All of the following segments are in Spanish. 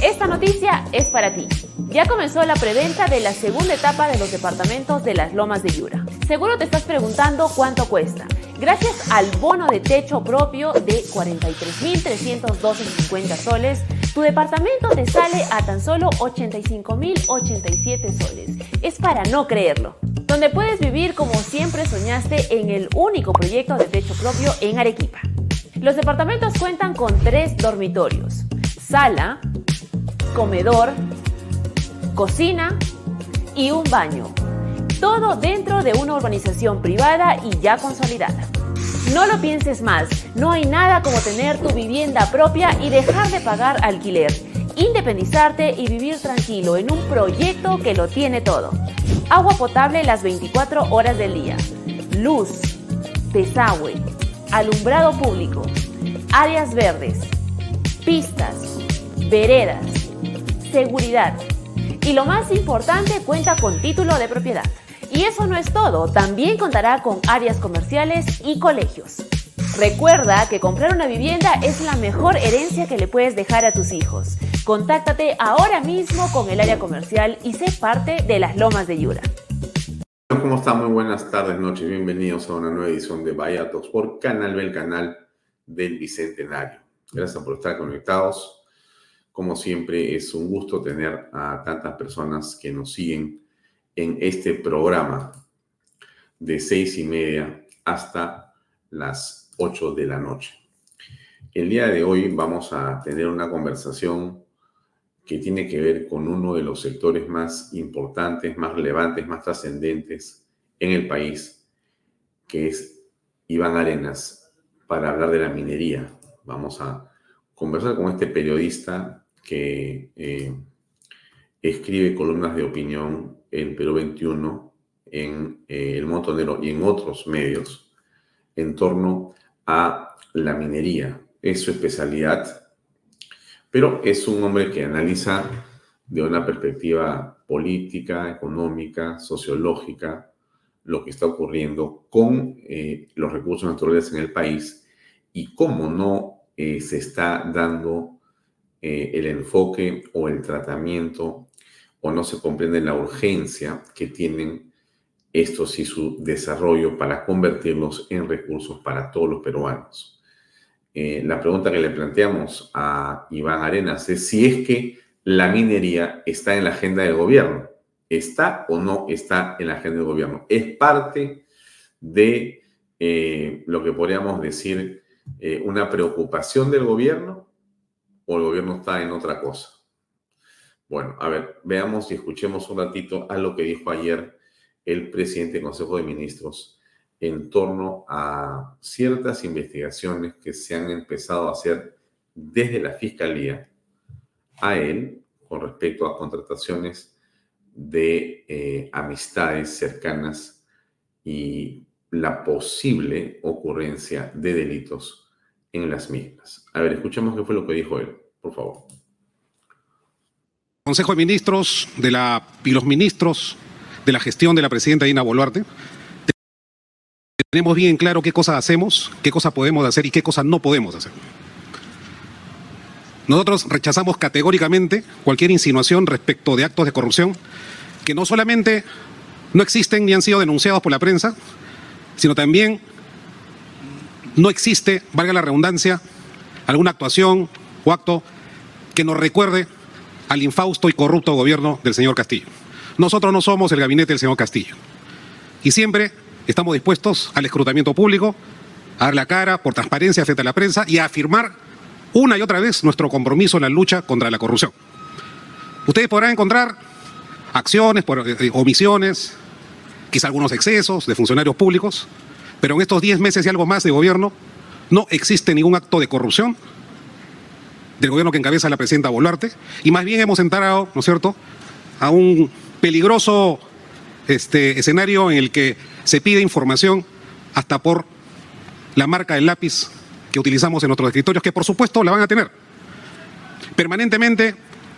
Esta noticia es para ti. Ya comenzó la preventa de la segunda etapa de los departamentos de las Lomas de Yura. Seguro te estás preguntando cuánto cuesta. Gracias al bono de techo propio de 43.312,50 soles, tu departamento te sale a tan solo 85.087 soles. Es para no creerlo. Donde puedes vivir como siempre soñaste en el único proyecto de techo propio en Arequipa. Los departamentos cuentan con 3 dormitorios, sala, comedor, cocina y un baño. Todo dentro de una urbanización privada y ya consolidada. No lo pienses más, no hay nada como tener tu vivienda propia y dejar de pagar alquiler, independizarte y vivir tranquilo en un proyecto que lo tiene todo. Agua potable las 24 horas del día, luz, desagüe, alumbrado público, áreas verdes, pistas, veredas, seguridad y lo más importante, cuenta con título de propiedad. Y eso no es todo, también contará con áreas comerciales y colegios. Recuerda que comprar una vivienda es la mejor herencia que le puedes dejar a tus hijos. Contáctate ahora mismo con el área comercial y sé parte de las Lomas de Yura. ¿Cómo están? Muy buenas tardes, noches. Bienvenidos a una nueva edición de Baella Talks por Canal B, el canal del Bicentenario. Gracias por estar conectados. Como siempre, es un gusto tener a tantas personas que nos siguen en este programa de 6:30 hasta las 8 de la noche. El día de hoy vamos a tener una conversación que tiene que ver con uno de los sectores más importantes, más relevantes, más trascendentes en el país, que es Iván Arenas, para hablar de la minería. Vamos a conversar con este periodista que escribe columnas de opinión en Perú 21, en El Montonero y en otros medios en torno a la minería. Es su especialidad, pero es un hombre que analiza de una perspectiva política, económica, sociológica, lo que está ocurriendo con los recursos naturales en el país y cómo no se está dando el enfoque o el tratamiento o no se comprende la urgencia que tienen estos y su desarrollo para convertirlos en recursos para todos los peruanos. La pregunta que le planteamos a Iván Arenas es si es que la minería está en la agenda del gobierno. ¿Está o no está en la agenda del gobierno? ¿Es parte de lo que podríamos decir una preocupación del gobierno o el gobierno está en otra cosa? Bueno, a ver, veamos y escuchemos un ratito a lo que dijo ayer el presidente del Consejo de Ministros en torno a ciertas investigaciones que se han empezado a hacer desde la Fiscalía a él con respecto a contrataciones de amistades cercanas y la posible ocurrencia de delitos en las mismas. A ver, escuchemos qué fue lo que dijo él, por favor. Consejo de Ministros y los ministros de la gestión de la presidenta Dina Boluarte, tenemos bien claro qué cosas hacemos, qué cosas podemos hacer y qué cosas no podemos hacer. Nosotros rechazamos categóricamente cualquier insinuación respecto de actos de corrupción que no solamente no existen ni han sido denunciados por la prensa, sino también no existe, valga la redundancia, alguna actuación o acto que nos recuerde al infausto y corrupto gobierno del señor Castillo. Nosotros no somos el gabinete del señor Castillo. Y siempre estamos dispuestos al escrutamiento público, a dar la cara por transparencia frente a la prensa y a afirmar una y otra vez nuestro compromiso en la lucha contra la corrupción. Ustedes podrán encontrar acciones, omisiones, quizá algunos excesos de funcionarios públicos, pero en estos 10 meses y algo más de gobierno no existe ningún acto de corrupción del gobierno que encabeza la presidenta Boluarte, y más bien hemos entrado, ¿no es cierto?, a un peligroso escenario en el que se pide información hasta por la marca del lápiz que utilizamos en nuestros escritorios, que por supuesto la van a tener permanentemente.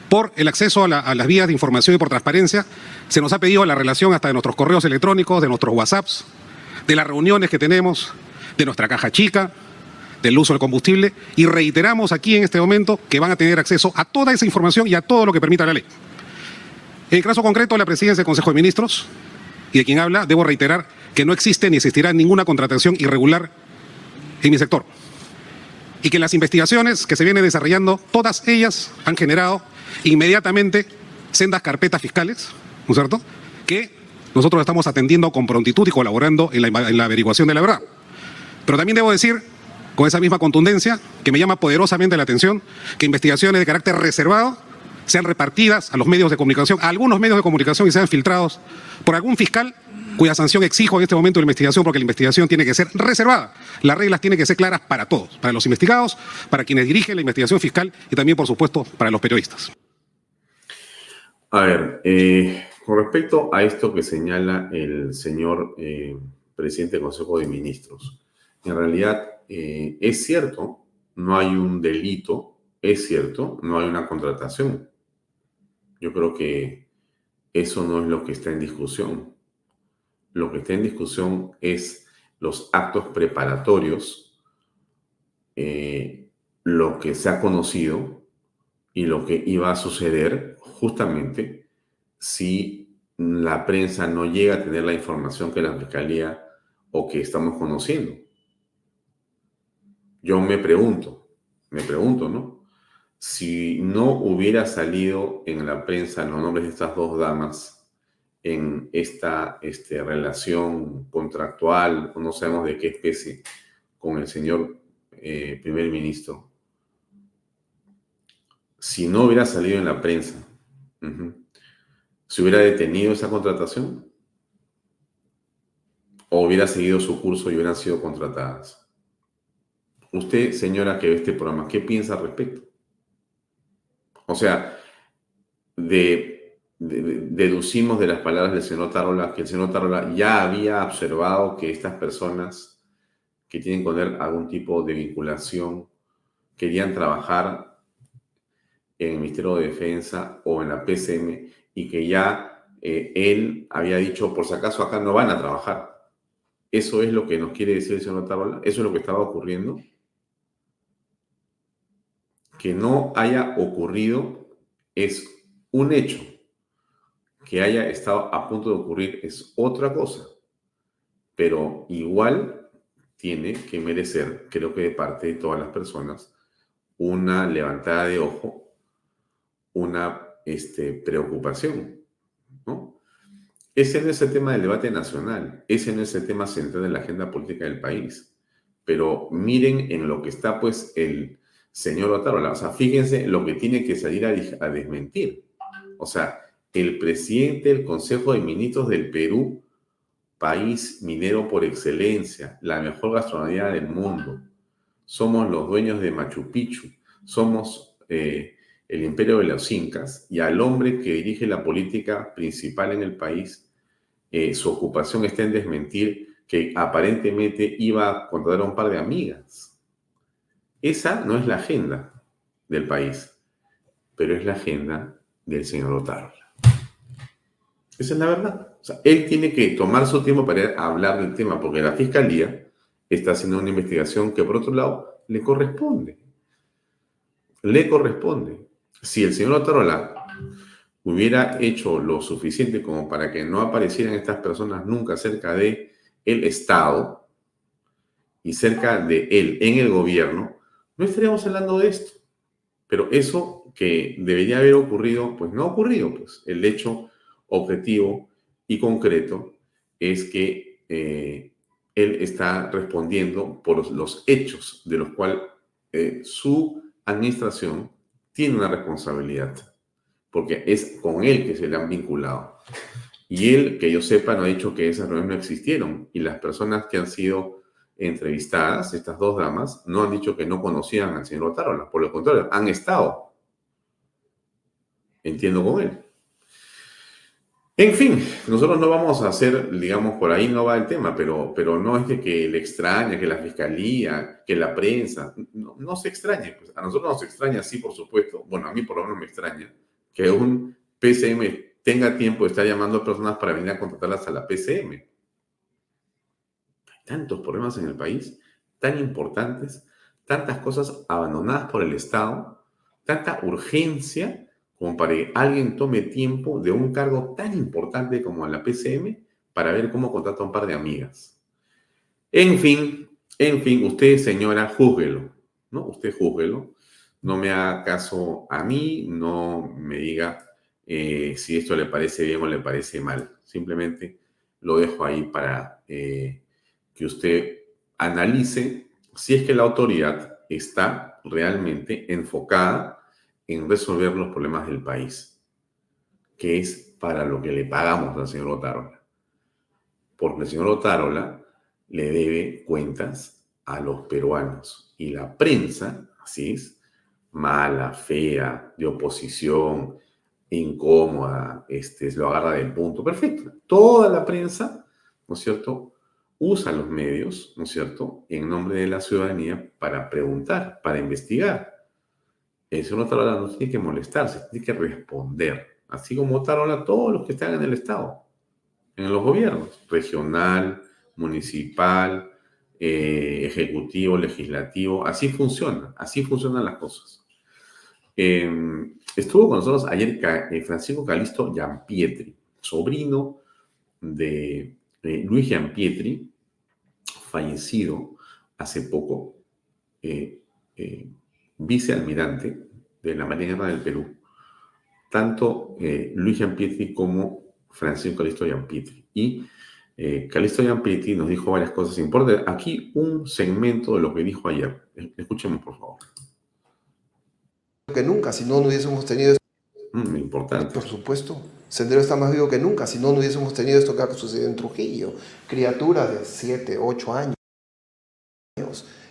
Por el acceso a las vías de información y por transparencia, se nos ha pedido la relación hasta de nuestros correos electrónicos, de nuestros WhatsApps, de las reuniones que tenemos, de nuestra caja chica, del uso del combustible, y reiteramos aquí en este momento que van a tener acceso a toda esa información y a todo lo que permita la ley. En el caso concreto de la presidencia del Consejo de Ministros y de quien habla, debo reiterar que no existe ni existirá ninguna contratación irregular en mi sector, y que las investigaciones que se vienen desarrollando, todas ellas han generado inmediatamente sendas carpetas fiscales, ¿no es cierto?, que nosotros estamos atendiendo con prontitud y colaborando en la averiguación de la verdad. Pero también debo decir, con esa misma contundencia, que me llama poderosamente la atención que investigaciones de carácter reservado sean repartidas a los medios de comunicación, a algunos medios de comunicación, y sean filtrados por algún fiscal cuya sanción exijo en este momento de la investigación, porque la investigación tiene que ser reservada. Las reglas tienen que ser claras para todos, para los investigados, para quienes dirigen la investigación fiscal y también, por supuesto, para los periodistas. A ver, con respecto a esto que señala el señor presidente del Consejo de Ministros, en realidad es cierto, no hay un delito, es cierto, no hay una contratación. Yo creo que eso no es lo que está en discusión. Lo que está en discusión es los actos preparatorios, lo que se ha conocido y lo que iba a suceder justamente si la prensa no llega a tener la información que la fiscalía o que estamos conociendo. Yo me pregunto, ¿no? Si no hubiera salido en la prensa los nombres de estas dos damas en esta relación contractual, no sabemos de qué especie, con el señor primer ministro, si no hubiera salido en la prensa, ¿se hubiera detenido esa contratación? ¿O hubiera seguido su curso y hubieran sido contratadas? Usted, señora, que ve este programa, ¿qué piensa al respecto? O sea, deducimos de las palabras del señor Otárola que el señor Otárola ya había observado que estas personas que tienen con él algún tipo de vinculación querían trabajar en el Ministerio de Defensa o en la PCM, y que ya él había dicho, por si acaso acá no van a trabajar. ¿Eso es lo que nos quiere decir el señor Otárola? ¿Eso es lo que estaba ocurriendo? Que no haya ocurrido es un hecho. Que haya estado a punto de ocurrir es otra cosa, pero igual tiene que merecer, creo que de parte de todas las personas, una levantada de ojo, una preocupación, ¿no? Ese no es el tema del debate nacional, ese no es el tema central de la agenda política del país, pero miren en lo que está pues el señor Otárola, o sea, fíjense lo que tiene que salir a desmentir, o sea, el presidente del Consejo de Ministros del Perú, país minero por excelencia, la mejor gastronomía del mundo. Somos los dueños de Machu Picchu, somos el imperio de los incas, y al hombre que dirige la política principal en el país, su ocupación está en desmentir que aparentemente iba a contratar a un par de amigas. Esa no es la agenda del país, pero es la agenda del señor Otárola. Esa es la verdad. O sea, él tiene que tomar su tiempo para hablar del tema, porque la fiscalía está haciendo una investigación que, por otro lado, le corresponde. Le corresponde. Si el señor Otárola hubiera hecho lo suficiente como para que no aparecieran estas personas nunca cerca del Estado y cerca de él en el gobierno, no estaríamos hablando de esto. Pero eso que debería haber ocurrido, pues no ha ocurrido. Pues el hecho objetivo y concreto es que él está respondiendo por los hechos de los cuales su administración tiene una responsabilidad, porque es con él que se le han vinculado. Y él, que yo sepa, no ha dicho que esas reuniones no existieron, y las personas que han sido entrevistadas, estas dos damas, no han dicho que no conocían al señor Otárola, por lo contrario, han estado, entiendo, con él. En fin, nosotros no vamos a hacer, digamos, por ahí no va el tema, pero no es que le extraña, que la fiscalía, que la prensa, no se extraña. Pues a nosotros nos extraña, sí, por supuesto. Bueno, a mí por lo menos me extraña que un PCM tenga tiempo de estar llamando a personas para venir a contratarlas a la PCM. Hay tantos problemas en el país, tan importantes, tantas cosas abandonadas por el Estado, tanta urgencia, como para que alguien tome tiempo de un cargo tan importante como la PCM para ver cómo contrata a un par de amigas. En fin, usted, señora, júzguelo, ¿no? Usted júzguelo. No me haga caso a mí, no me diga si esto le parece bien o le parece mal. Simplemente lo dejo ahí para que usted analice si es que la autoridad está realmente enfocada en resolver los problemas del país, que es para lo que le pagamos al señor Otárola. Porque el señor Otárola le debe cuentas a los peruanos. Y la prensa, así es, mala, fea, de oposición, incómoda, lo agarra del punto. Perfecto. Toda la prensa, ¿no es cierto?, usa los medios, ¿no es cierto?, en nombre de la ciudadanía para preguntar, para investigar. El señor Otárola no tiene que molestarse, tiene que responder. Así como Otárola, todos los que están en el Estado, en los gobiernos, regional, municipal, ejecutivo, legislativo. Así funcionan las cosas. Estuvo con nosotros ayer Francisco Calixto Giampietri, sobrino de Luis Giampietri, fallecido hace poco, vicealmirante de la Marina del Perú. Tanto Luis Giampietri como Francisco Calixto Giampietri. Y Calixto Giampietri nos dijo varias cosas importantes. Aquí un segmento de lo que dijo ayer. Escuchemos, por favor. Que nunca, si no hubiésemos tenido... importante. Por supuesto. Sendero está más vivo que nunca, si no hubiésemos tenido esto que ha sucedido en Trujillo. Criaturas de 7, 8 años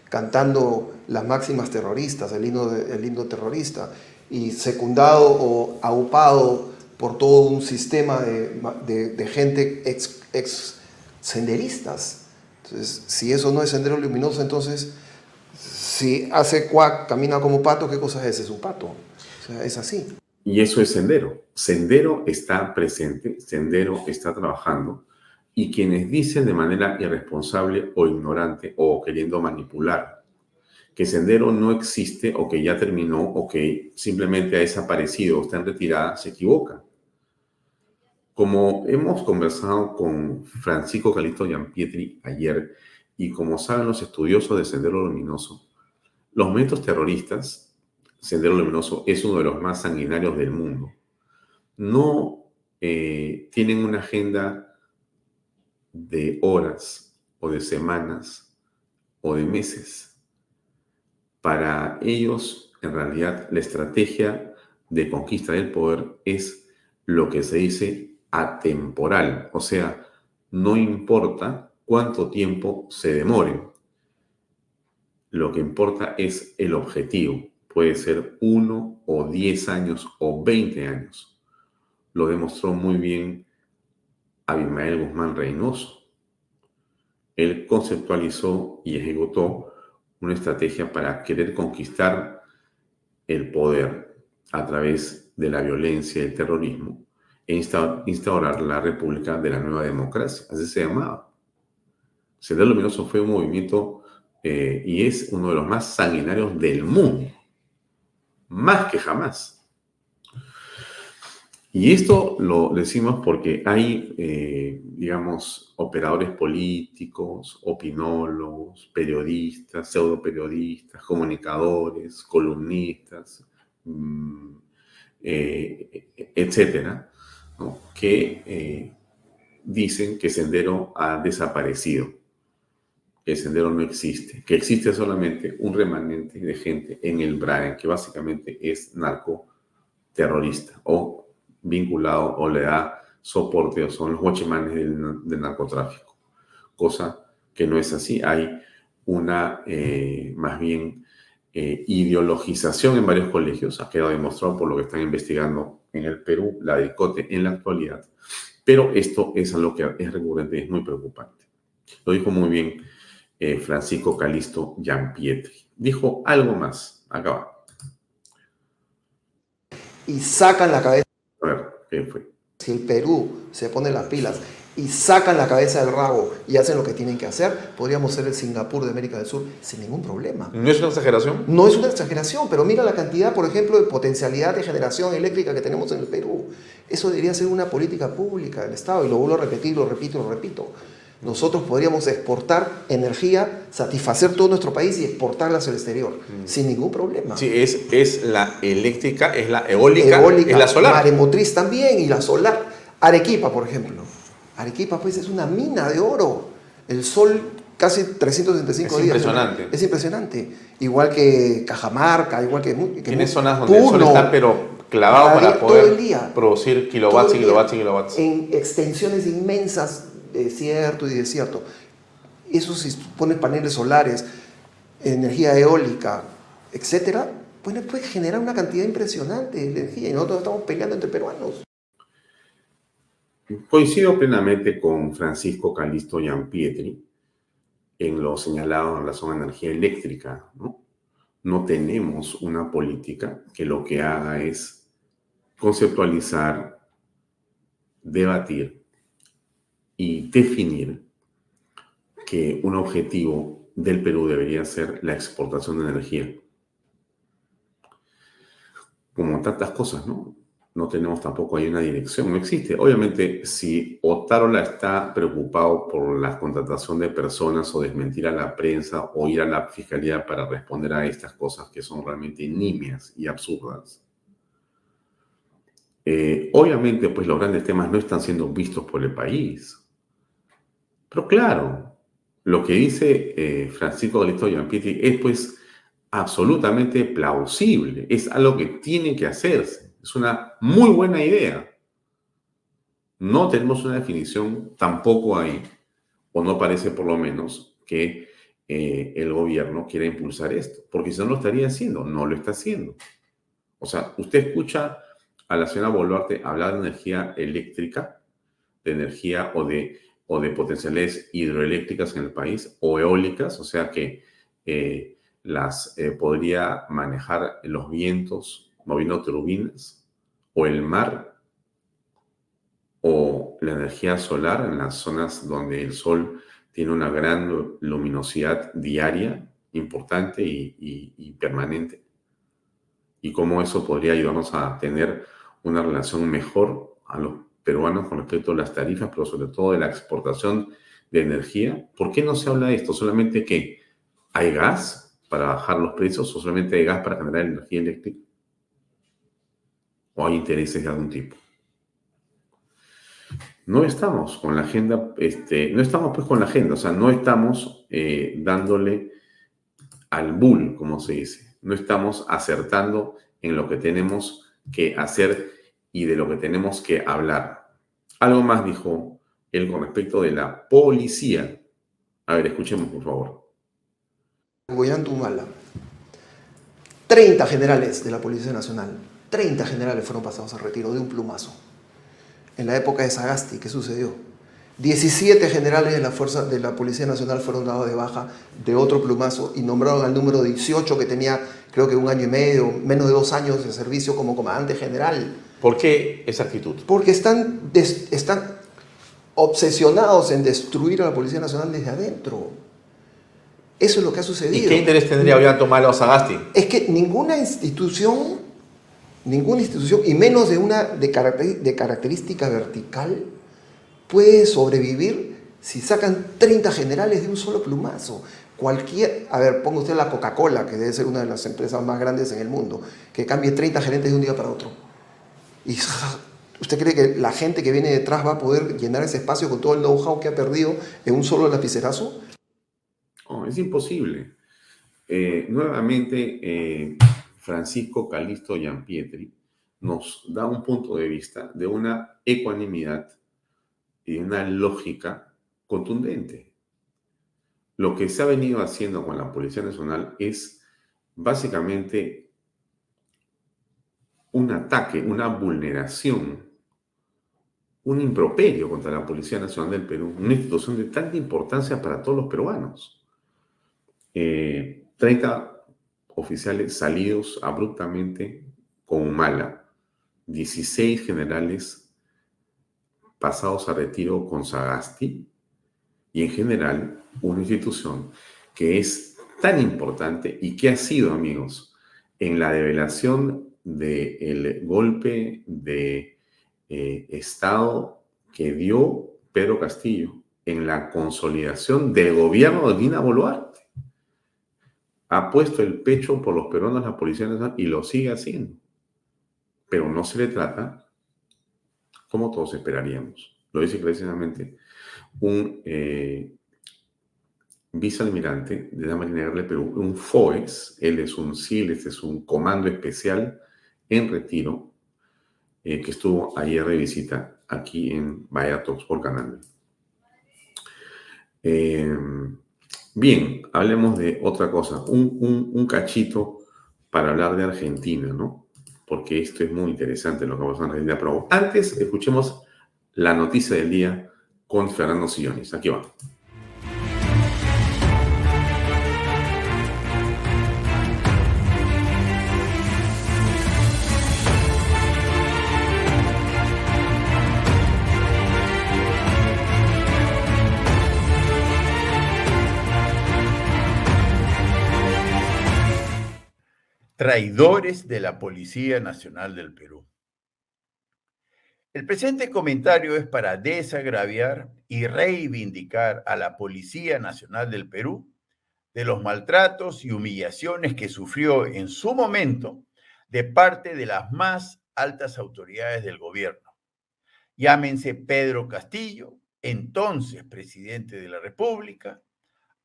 cantando las máximas terroristas, el himno terrorista, y secundado o aupado por todo un sistema de gente ex senderistas. Entonces, si eso no es Sendero Luminoso, entonces, si hace cuac, camina como pato, ¿qué cosa es? Es un pato. O sea, es así. Y eso es Sendero. Sendero está presente, Sendero está trabajando. Y quienes dicen de manera irresponsable o ignorante o queriendo manipular que Sendero no existe o que ya terminó o que simplemente ha desaparecido o está en retirada, se equivocan. Como hemos conversado con Francisco Calixto Giampietri ayer y como saben los estudiosos de Sendero Luminoso, los movimientos terroristas, Sendero Luminoso es uno de los más sanguinarios del mundo, no tienen una agenda de horas o de semanas o de meses. Para ellos, en realidad, la estrategia de conquista del poder es lo que se dice atemporal. O sea, no importa cuánto tiempo se demoren. Lo que importa es el objetivo. Puede ser 1 o 10 años o 20 años. Lo demostró muy bien Abimael Guzmán Reynoso. Él conceptualizó y ejecutó una estrategia para querer conquistar el poder a través de la violencia y el terrorismo e instaurar la República de la Nueva Democracia. Así se llamaba. Sendero Luminoso fue un movimiento y es uno de los más sanguinarios del mundo. Más que jamás. Y esto lo decimos porque hay, digamos, operadores políticos, opinólogos, periodistas, pseudoperiodistas, comunicadores, columnistas, etcétera, ¿no? Que dicen que Sendero ha desaparecido, que Sendero no existe, que existe solamente un remanente de gente en el Braen, que básicamente es narcoterrorista o vinculado o le da soporte o son los watchmanes del narcotráfico, cosa que no es así. Hay una más bien ideologización en varios colegios, ha quedado demostrado por lo que están investigando en el Perú, la DICOTE en la actualidad, Pero esto es algo que es recurrente y es muy preocupante. Lo dijo muy bien Francisco Calixto Giampietri. Dijo algo más. Acá va. Y sacan la cabeza. A ver, ¿quién fue? Si el Perú se pone las pilas y sacan la cabeza del rabo y hacen lo que tienen que hacer, podríamos ser el Singapur de América del Sur sin ningún problema. ¿No es una exageración? No es una exageración, pero mira la cantidad, por ejemplo, de potencialidad de generación eléctrica que tenemos en el Perú. Eso debería ser una política pública del Estado, y lo vuelvo a repetir, lo repito. Nosotros podríamos exportar energía, satisfacer todo nuestro país y exportarla hacia el exterior, sin ningún problema. Sí, es la eléctrica, es la eólica, es la solar. Maremotriz también y la solar. Arequipa, por ejemplo. Arequipa, pues, es una mina de oro. El sol casi 365 días. Es impresionante. ¿No? Es impresionante. Igual que Cajamarca, igual que... Tiene zonas donde Puno, el sol está pero clavado para poder producir kilowatts y kilowatts y kilowatts. En extensiones inmensas, desierto y desierto. Eso, si pones paneles solares, energía eólica, etcétera, pues puede generar una cantidad impresionante de energía. Y nosotros estamos peleando entre peruanos. Coincido plenamente con Francisco Calixto Giampietri en lo señalado en relación a energía eléctrica, ¿no? No tenemos una política que lo que haga es conceptualizar, debatir y definir que un objetivo del Perú debería ser la exportación de energía. Como tantas cosas, ¿no? No tenemos tampoco ahí una dirección, no existe. Obviamente, si Otárola está preocupado por la contratación de personas o desmentir a la prensa o ir a la fiscalía para responder a estas cosas que son realmente nimias y absurdas. Obviamente, pues los grandes temas no están siendo vistos por el país. Pero claro, lo que dice Francisco Calixto Giampietri es pues absolutamente plausible. Es algo que tiene que hacerse. Es una muy buena idea. No tenemos una definición tampoco ahí, o no parece por lo menos, que el gobierno quiera impulsar esto, porque si no lo estaría haciendo, no lo está haciendo. O sea, usted escucha a la señora Boluarte hablar de energía eléctrica, de energía o de potenciales hidroeléctricas en el país, o eólicas, o sea que las podría manejar los vientos, moviendo turbinas, o el mar, o la energía solar en las zonas donde el sol tiene una gran luminosidad diaria, importante y permanente. Y cómo eso podría ayudarnos a tener una relación mejor a los peruanos con respecto a las tarifas, pero sobre todo de la exportación de energía. ¿Por qué no se habla de esto? ¿Solamente que hay gas para bajar los precios o solamente hay gas para generar energía eléctrica? ¿O hay intereses de algún tipo? No estamos con la agenda, o sea, no estamos dándole al bull, como se dice. No estamos acertando en lo que tenemos que hacer y de lo que tenemos que hablar. Algo más dijo él con respecto de la policía. A ver, escuchemos, por favor. Antauro Humala. 30 generales de la Policía Nacional. 30 generales fueron pasados a retiro de un plumazo. En la época de Sagasti, ¿qué sucedió? 17 generales de la fuerza de la Policía Nacional fueron dados de baja de otro plumazo y nombraron al número 18 que tenía, creo que 1 año y medio, menos de 2 años de servicio como comandante general. ¿Por qué esa actitud? Porque están obsesionados en destruir a la Policía Nacional desde adentro. Eso es lo que ha sucedido. ¿Y qué interés tendría Alberto Fujimori o Sagasti? Es que ninguna institución, y menos de una de característica vertical, puede sobrevivir si sacan 30 generales de un solo plumazo. Ponga usted la Coca-Cola, que debe ser una de las empresas más grandes en el mundo, que cambie 30 gerentes de un día para otro. ¿Y usted cree que la gente que viene detrás va a poder llenar ese espacio con todo el know-how que ha perdido en un solo lapicerazo? Oh, es imposible. Nuevamente... Francisco Calixto Giampietri nos da un punto de vista de una ecuanimidad y una lógica contundente. Lo que se ha venido haciendo con la Policía Nacional es básicamente un ataque, una vulneración, un improperio contra la Policía Nacional del Perú, una institución de tanta importancia para todos los peruanos. 30 oficiales salidos abruptamente con Humala, 16 generales pasados a retiro con Sagasti, y en general una institución que es tan importante y que ha sido, amigos, en la develación del golpe de Estado que dio Pedro Castillo, en la consolidación del gobierno de Dina Boluarte. Ha puesto el pecho por los peruanos, la Policía Nacional, y lo sigue haciendo. Pero no se le trata como todos esperaríamos. Lo dice precisamente un vicealmirante de la Marina Real de Perú, un FOES, él es un CIL, este es un comando especial en retiro, que estuvo ayer de visita aquí en Baella Talks por Canal B. Bien, hablemos de otra cosa, un cachito para hablar de Argentina, ¿no? Porque esto es muy interesante lo que vamos a hablar de Argentina. Antes, escuchemos la noticia del día con Fernando Sillones. Aquí va. Traidores de la Policía Nacional del Perú. El presente comentario es para desagraviar y reivindicar a la Policía Nacional del Perú de los maltratos y humillaciones que sufrió en su momento de parte de las más altas autoridades del gobierno. Llámense Pedro Castillo, entonces presidente de la República,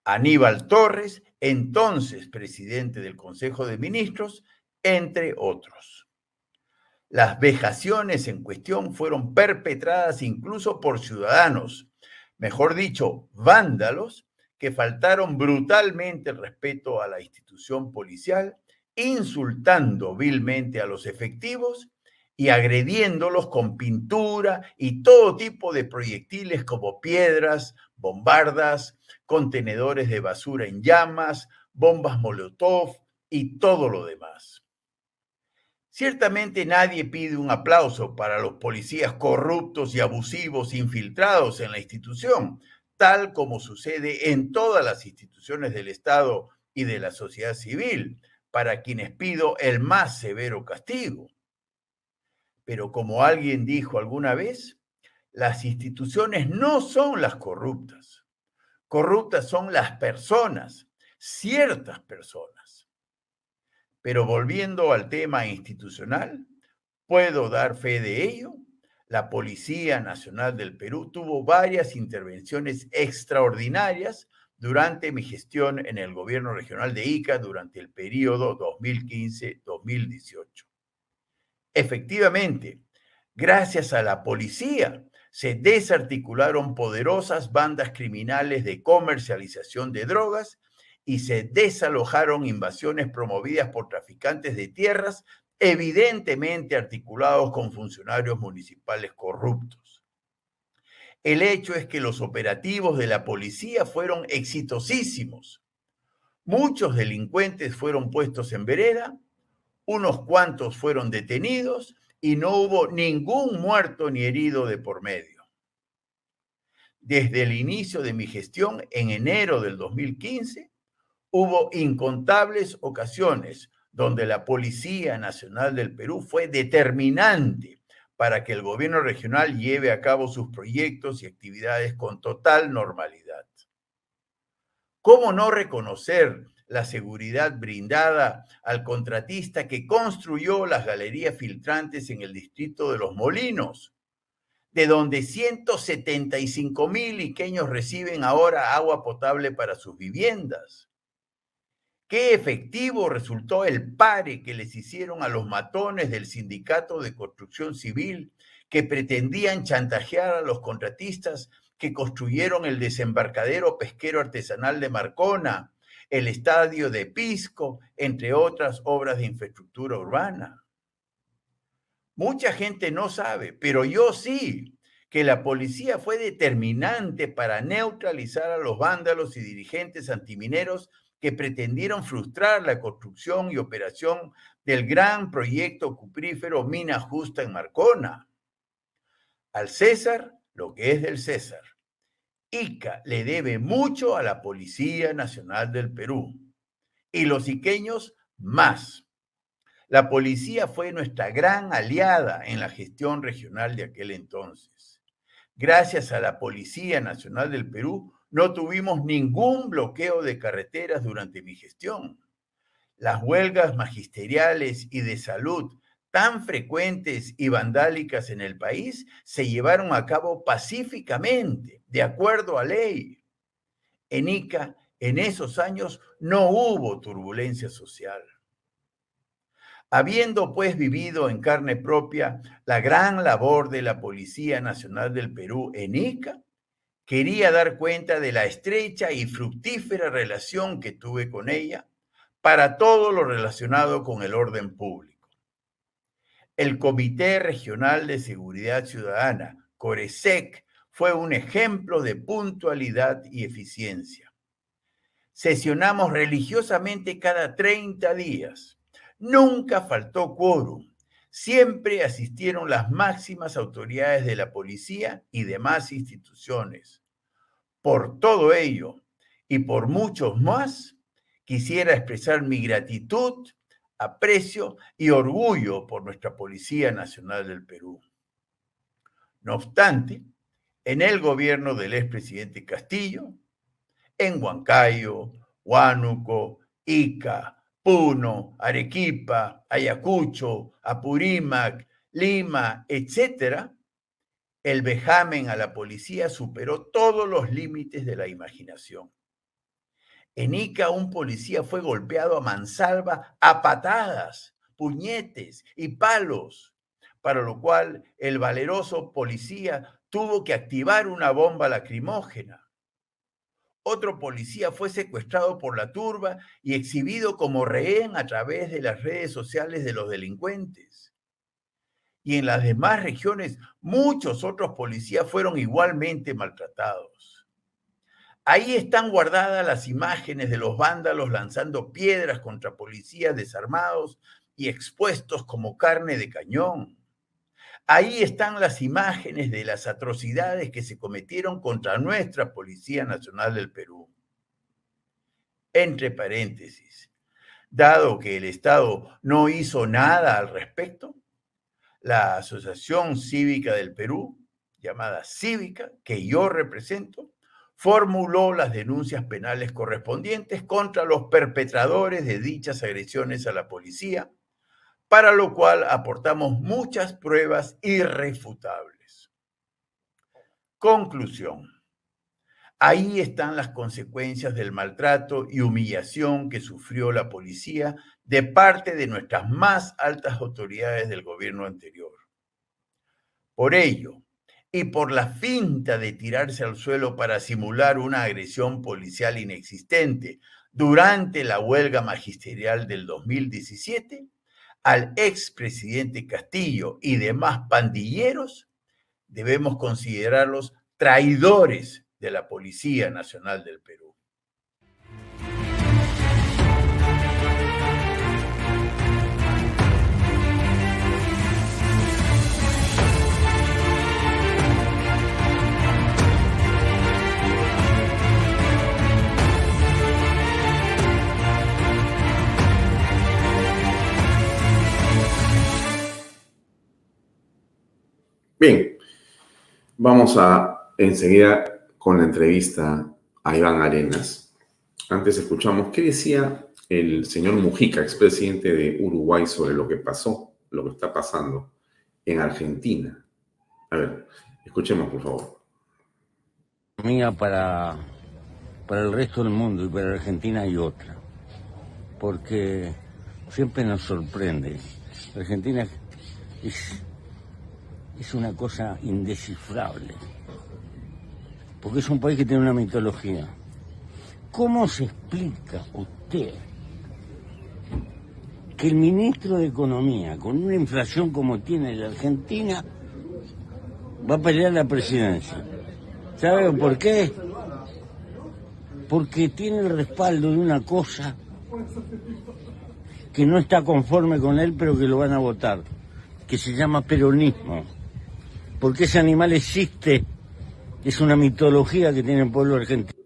Aníbal Torres, entonces presidente del Consejo de Ministros, entre otros. Las vejaciones en cuestión fueron perpetradas incluso por ciudadanos, mejor dicho, vándalos, que faltaron brutalmente el respeto a la institución policial, insultando vilmente a los efectivos y agrediéndolos con pintura y todo tipo de proyectiles como piedras, bombardas, contenedores de basura en llamas, bombas molotov y todo lo demás. Ciertamente nadie pide un aplauso para los policías corruptos y abusivos infiltrados en la institución, tal como sucede en todas las instituciones del Estado y de la sociedad civil, para quienes pido el más severo castigo. Pero como alguien dijo alguna vez, las instituciones no son las corruptas. Corruptas son las personas, ciertas personas. Pero volviendo al tema institucional, puedo dar fe de ello. La Policía Nacional del Perú tuvo varias intervenciones extraordinarias durante mi gestión en el gobierno regional de Ica durante el periodo 2015-2018. Efectivamente, gracias a la policía, se desarticularon poderosas bandas criminales de comercialización de drogas y se desalojaron invasiones promovidas por traficantes de tierras, evidentemente articulados con funcionarios municipales corruptos. El hecho es que los operativos de la policía fueron exitosísimos. Muchos delincuentes fueron puestos en vereda, unos cuantos fueron detenidos y no hubo ningún muerto ni herido de por medio. Desde el inicio de mi gestión, en enero del 2015, hubo incontables ocasiones donde la Policía Nacional del Perú fue determinante para que el gobierno regional lleve a cabo sus proyectos y actividades con total normalidad. ¿Cómo no reconocer la seguridad brindada al contratista que construyó las galerías filtrantes en el distrito de Los Molinos, de donde 175,000 iqueños reciben ahora agua potable para sus viviendas? ¿Qué efectivo resultó el pare que les hicieron a los matones del Sindicato de Construcción Civil que pretendían chantajear a los contratistas que construyeron el desembarcadero pesquero artesanal de Marcona, el estadio de Pisco, entre otras obras de infraestructura urbana? Mucha gente no sabe, pero yo sí, que la policía fue determinante para neutralizar a los vándalos y dirigentes antimineros que pretendieron frustrar la construcción y operación del gran proyecto cuprífero Mina Justa en Marcona. Al César, lo que es del César. Ica le debe mucho a la Policía Nacional del Perú. Y los iqueños más. La policía fue nuestra gran aliada en la gestión regional de aquel entonces. Gracias a la Policía Nacional del Perú, no tuvimos ningún bloqueo de carreteras durante mi gestión. Las huelgas magisteriales y de salud tan frecuentes y vandálicas en el país se llevaron a cabo pacíficamente, de acuerdo a ley. En Ica, en esos años, no hubo turbulencia social. Habiendo pues vivido en carne propia la gran labor de la Policía Nacional del Perú en Ica, quería dar cuenta de la estrecha y fructífera relación que tuve con ella para todo lo relacionado con el orden público. El Comité Regional de Seguridad Ciudadana, CORESEC, fue un ejemplo de puntualidad y eficiencia. Sesionamos religiosamente cada 30 días. Nunca faltó quórum. Siempre asistieron las máximas autoridades de la policía y demás instituciones. Por todo ello, y por muchos más, quisiera expresar mi gratitud, aprecio y orgullo por nuestra Policía Nacional del Perú. No obstante, en el gobierno del expresidente Castillo, en Huancayo, Huánuco, Ica, Puno, Arequipa, Ayacucho, Apurímac, Lima, etc., el vejamen a la policía superó todos los límites de la imaginación. En Ica, un policía fue golpeado a mansalva a patadas, puñetes y palos, para lo cual el valeroso policía tuvo que activar una bomba lacrimógena. Otro policía fue secuestrado por la turba y exhibido como rehén a través de las redes sociales de los delincuentes. Y en las demás regiones, muchos otros policías fueron igualmente maltratados. Ahí están guardadas las imágenes de los vándalos lanzando piedras contra policías desarmados y expuestos como carne de cañón. Ahí están las imágenes de las atrocidades que se cometieron contra nuestra Policía Nacional del Perú. Entre paréntesis, dado que el Estado no hizo nada al respecto, la Asociación Cívica del Perú, llamada Cívica, que yo represento, formuló las denuncias penales correspondientes contra los perpetradores de dichas agresiones a la policía, para lo cual aportamos muchas pruebas irrefutables. Conclusión. Ahí están las consecuencias del maltrato y humillación que sufrió la policía de parte de nuestras más altas autoridades del gobierno anterior. Por ello, y por la finta de tirarse al suelo para simular una agresión policial inexistente durante la huelga magisterial del 2017, al expresidente Castillo y demás pandilleros, debemos considerarlos traidores de la Policía Nacional del Perú. Bien, vamos a enseguida con la entrevista a Iván Arenas. Antes escuchamos qué decía el señor Mujica, expresidente de Uruguay, sobre lo que pasó, lo que está pasando en Argentina. A ver, escuchemos por favor. Mía para el resto del mundo y para Argentina hay otra, porque siempre nos sorprende. Argentina es una cosa indescifrable, porque es un país que tiene una mitología. ¿Cómo se explica usted que el ministro de Economía, con una inflación como tiene la Argentina, va a pelear la presidencia. ¿Saben por qué? Porque tiene el respaldo de una cosa que no está conforme con él, pero que lo van a votar, que se llama peronismo. Porque ese animal existe, es una mitología que tiene el pueblo argentino.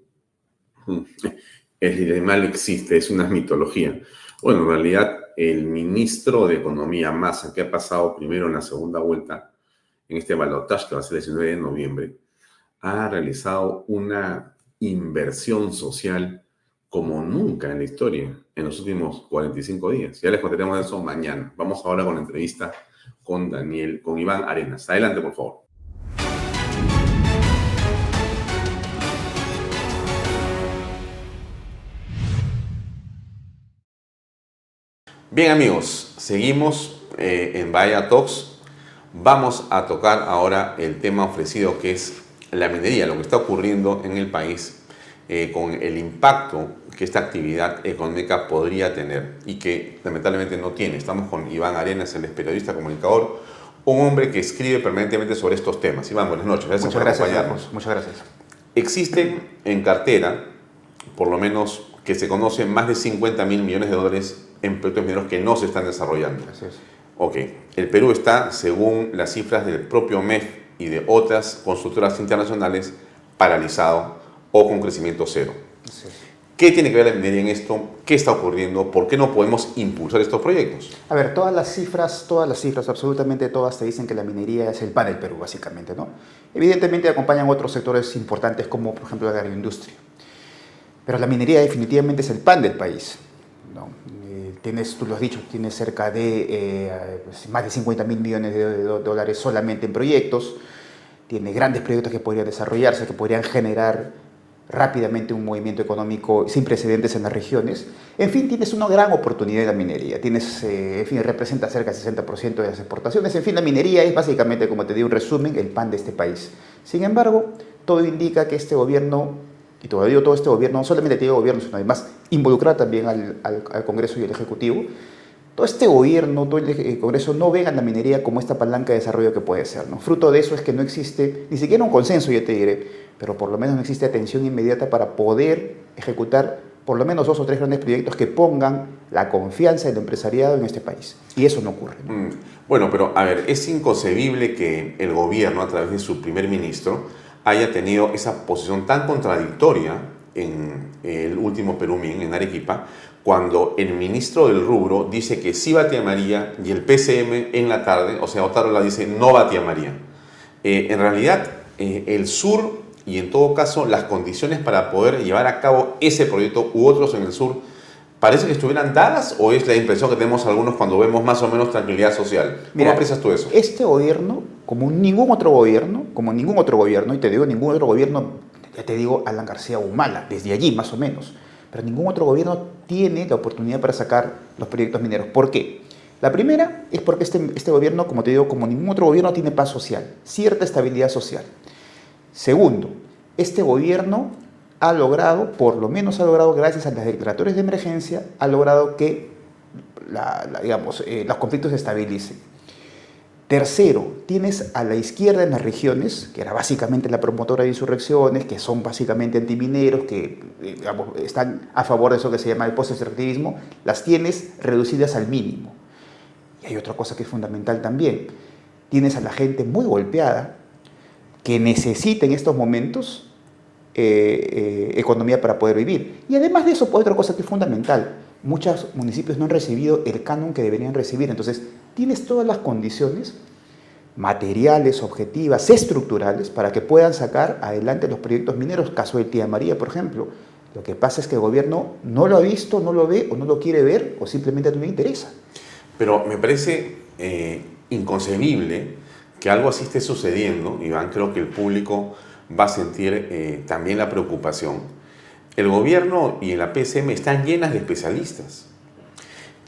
El animal existe, es una mitología. Bueno, en realidad, el ministro de Economía, Massa, que ha pasado primero en la segunda vuelta, en este balotaje que va a ser el 19 de noviembre, ha realizado una inversión social como nunca en la historia, en los últimos 45 días. Ya les contaremos eso mañana. Vamos ahora con la entrevista con Daniel, con Iván Arenas. Adelante, por favor. Bien, amigos, seguimos en Baella Talks. Vamos a tocar ahora el tema ofrecido, que es la minería, lo que está ocurriendo en el país con el impacto que esta actividad económica podría tener y que lamentablemente no tiene. Estamos con Iván Arenas, el periodista, comunicador, un hombre que escribe permanentemente sobre estos temas. Iván, buenas noches. Gracias por acompañarnos. Muchas gracias. Existen en cartera, por lo menos que se conocen, más de $50 mil millones en proyectos mineros que no se están desarrollando. Así es. Ok. El Perú está, según las cifras del propio MEF y de otras consultoras internacionales, paralizado o con crecimiento cero. Sí. ¿Qué tiene que ver la minería en esto? ¿Qué está ocurriendo? ¿Por qué no podemos impulsar estos proyectos? A ver, todas las cifras, absolutamente todas te dicen que la minería es el pan del Perú, básicamente, ¿no? Evidentemente acompañan otros sectores importantes como, por ejemplo, la agroindustria. Pero la minería definitivamente es el pan del país, ¿no? Tú lo has dicho, tienes cerca de más de $50 mil millones solamente en proyectos. Tiene grandes proyectos que podrían desarrollarse, que podrían generar rápidamente un movimiento económico sin precedentes en las regiones. En fin, tienes una gran oportunidad en la minería. Representa cerca del 60% de las exportaciones. En fin, la minería es básicamente, como te di un resumen, el pan de este país. Sin embargo, todo indica que este gobierno, y todavía todo este gobierno, no solamente tiene gobierno, sino además involucrar también al Congreso y al Ejecutivo, todo este gobierno, todo el Congreso no vean la minería como esta palanca de desarrollo que puede ser, ¿no? Fruto de eso es que no existe ni siquiera un consenso, yo te diré, pero por lo menos no existe atención inmediata para poder ejecutar por lo menos 2 o 3 grandes proyectos que pongan la confianza del empresariado en este país. Y eso no ocurre, ¿no? Bueno, pero a ver, es inconcebible que el gobierno, a través de su primer ministro, haya tenido esa posición tan contradictoria en el último Perumín, en Arequipa, cuando el ministro del rubro dice que sí va a Tía María y el PCM en la tarde, o sea, Otárola, dice no va a Tía María. En realidad, el sur y en todo caso las condiciones para poder llevar a cabo ese proyecto u otros en el sur, ¿parece que estuvieran dadas o es la impresión que tenemos algunos cuando vemos más o menos tranquilidad social? Mira, ¿cómo aprecias tú eso? Este gobierno, como ningún otro gobierno, y te digo ningún otro gobierno, ya te digo Alan García Humala, desde allí más o menos, pero ningún otro gobierno tiene la oportunidad para sacar los proyectos mineros. ¿Por qué? La primera es porque este gobierno, como te digo, como ningún otro gobierno, tiene paz social, cierta estabilidad social. Segundo, este gobierno ha logrado, por lo menos ha logrado, gracias a las declaratorias de emergencia, ha logrado que los conflictos se estabilicen. Tercero, tienes a la izquierda en las regiones, que era básicamente la promotora de insurrecciones, que son básicamente antimineros, que están a favor de eso que se llama el post-extractivismo, las tienes reducidas al mínimo. Y hay otra cosa que es fundamental también. Tienes a la gente muy golpeada, que necesita en estos momentos economía para poder vivir. Y además de eso, pues, otra cosa que es fundamental. Muchos municipios no han recibido el canon que deberían recibir. Entonces, tienes todas las condiciones materiales, objetivas, estructurales, para que puedan sacar adelante los proyectos mineros, caso de Tía María, por ejemplo. Lo que pasa es que el gobierno no lo ha visto, no lo ve, o no lo quiere ver, o simplemente no le interesa. Pero me parece inconcebible que algo así esté sucediendo, Iván. Creo que el público va a sentir también la preocupación. El gobierno y la PCM están llenas de especialistas,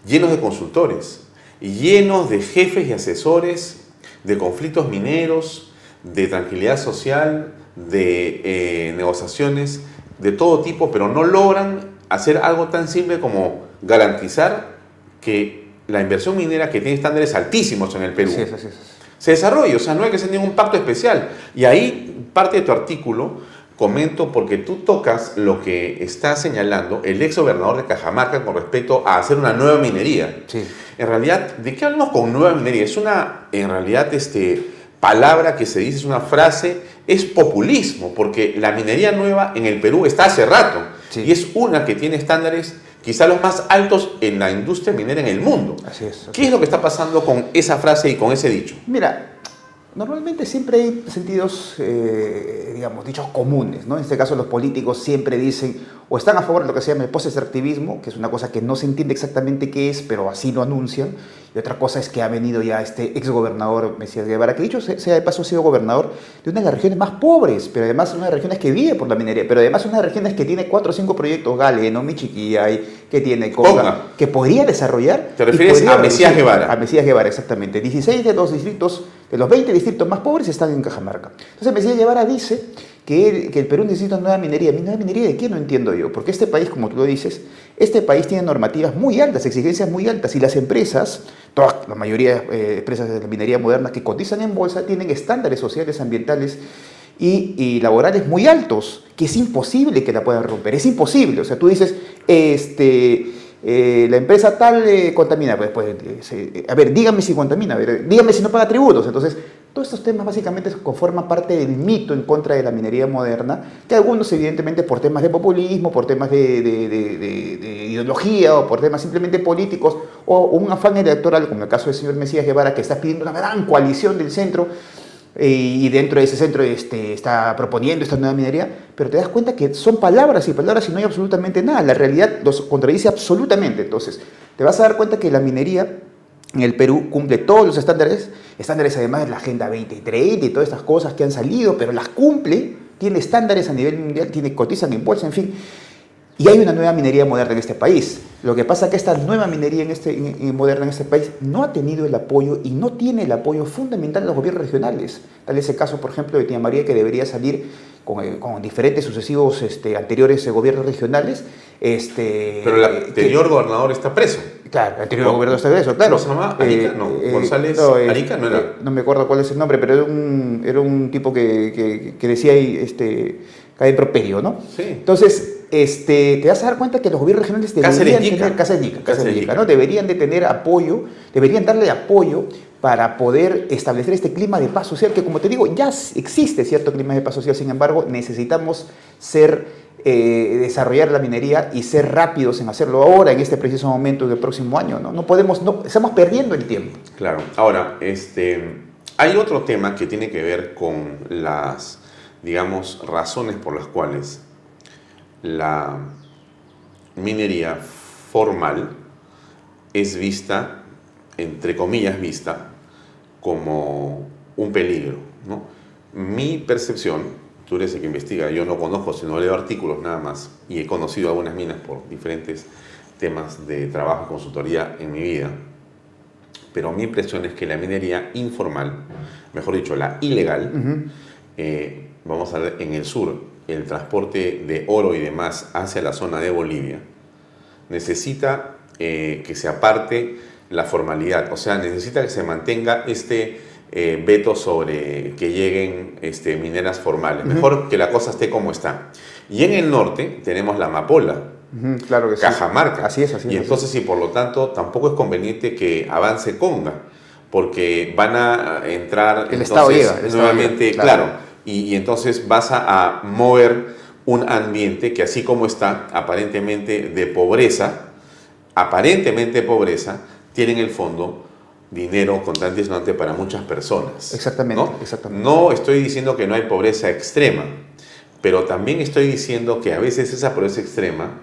llenos de consultores, llenos de jefes y asesores, de conflictos mineros, de tranquilidad social, de negociaciones de todo tipo, pero no logran hacer algo tan simple como garantizar que la inversión minera, que tiene estándares altísimos en el Perú, se desarrolle. O sea, no hay que hacer ningún pacto especial. Y ahí parte de tu artículo, comento, porque tú tocas lo que está señalando el ex gobernador de Cajamarca con respecto a hacer una nueva minería. Sí. En realidad, ¿de qué hablamos con nueva minería? Es una, en realidad, palabra que se dice, es una frase, es populismo, porque la minería nueva en el Perú está hace rato. Sí. Y es una que tiene estándares quizá los más altos en la industria minera en el mundo. Así es. Así. ¿Qué es lo que está pasando con esa frase y con ese dicho? Mira, normalmente siempre hay sentidos, digamos, dichos comunes, ¿no? En este caso los políticos siempre dicen, o están a favor de lo que se llama el post-extractivismo, que es una cosa que no se entiende exactamente qué es, pero así lo anuncian. Y otra cosa es que ha venido ya este exgobernador Mesías Guevara, que dicho sea de paso ha sido gobernador de una de las regiones más pobres, pero además una de las regiones que vive por la minería, pero además una de las regiones que tiene 4 o 5 proyectos, Galeno, Michiquillay, que tiene Conga, que podría desarrollar. ¿Te refieres a Mesías Guevara? A Mesías Guevara, exactamente. 16 de los distritos, de los 20 distritos más pobres están en Cajamarca. Entonces Mesías Guevara dice que el Perú necesita nueva minería. ¿Nueva minería de qué? No entiendo yo, porque este país, como tú lo dices, este país tiene normativas muy altas, exigencias muy altas, y las empresas, toda, la mayoría de empresas de la minería moderna que cotizan en bolsa, tienen estándares sociales, ambientales y laborales muy altos, que es imposible que la puedan romper, es imposible. O sea, tú dices, la empresa tal contamina, a ver, dígame si contamina, a ver, dígame si no paga tributos. Entonces, todos estos temas básicamente conforman parte del mito en contra de la minería moderna, que algunos evidentemente por temas de populismo, por temas de ideología, o por temas simplemente políticos, o un afán electoral, como el caso del señor Mesías Guevara, que está pidiendo una gran coalición del centro, y dentro de ese centro está proponiendo esta nueva minería, pero te das cuenta que son palabras y no hay absolutamente nada. La realidad los contradice absolutamente. Entonces, te vas a dar cuenta que la minería en el Perú cumple todos los estándares además de la Agenda 2030 y todas estas cosas que han salido, pero las cumple, tiene estándares a nivel mundial, cotizan en bolsa, en fin. Y hay una nueva minería moderna en este país. Lo que pasa es que esta nueva minería moderna en este país no ha tenido el apoyo y no tiene el apoyo fundamental de los gobiernos regionales. Tal es el caso, por ejemplo, de Tía María, que debería salir con diferentes sucesivos anteriores gobiernos regionales. Pero el anterior gobernador está preso. Claro, el anterior gobernador está preso, claro. ¿Cómo se llama? Arica, no. González, no, Arica, no era. No me acuerdo cuál es el nombre, pero era un tipo que decía ahí, cae en properio, ¿no? Sí. Entonces, te vas a dar cuenta que los gobiernos regionales deberían de tener apoyo, deberían darle apoyo para poder establecer este clima de paz social, que como te digo, ya existe cierto clima de paz social, sin embargo, necesitamos desarrollar la minería y ser rápidos en hacerlo ahora, en este preciso momento del próximo año, ¿no? No podemos, estamos perdiendo el tiempo. Claro. Ahora, hay otro tema que tiene que ver con las, digamos, razones por las cuales la minería formal es vista, entre comillas vista, como un peligro, ¿no? Mi percepción, tú eres el que investiga, yo no conozco, sino leo artículos nada más, y he conocido algunas minas por diferentes temas de trabajo y consultoría en mi vida, pero mi impresión es que la minería informal, mejor dicho, la ilegal, vamos a ver en el sur, el transporte de oro y demás hacia la zona de Bolivia necesita que se aparte la formalidad, o sea, necesita que se mantenga veto sobre que lleguen mineras formales. Mejor que la cosa esté como está. Y en el norte tenemos la amapola, claro que Cajamarca. Sí. Así es. Y entonces, y por lo tanto, tampoco es conveniente que avance Conga, porque van a entrar el Estado nuevamente, claro. Y entonces vas a mover un ambiente que, así como está, aparentemente de pobreza, tiene en el fondo dinero constante y sonante para muchas personas. Exactamente, ¿no? Exactamente. No estoy diciendo que no hay pobreza extrema, pero también estoy diciendo que a veces esa pobreza extrema,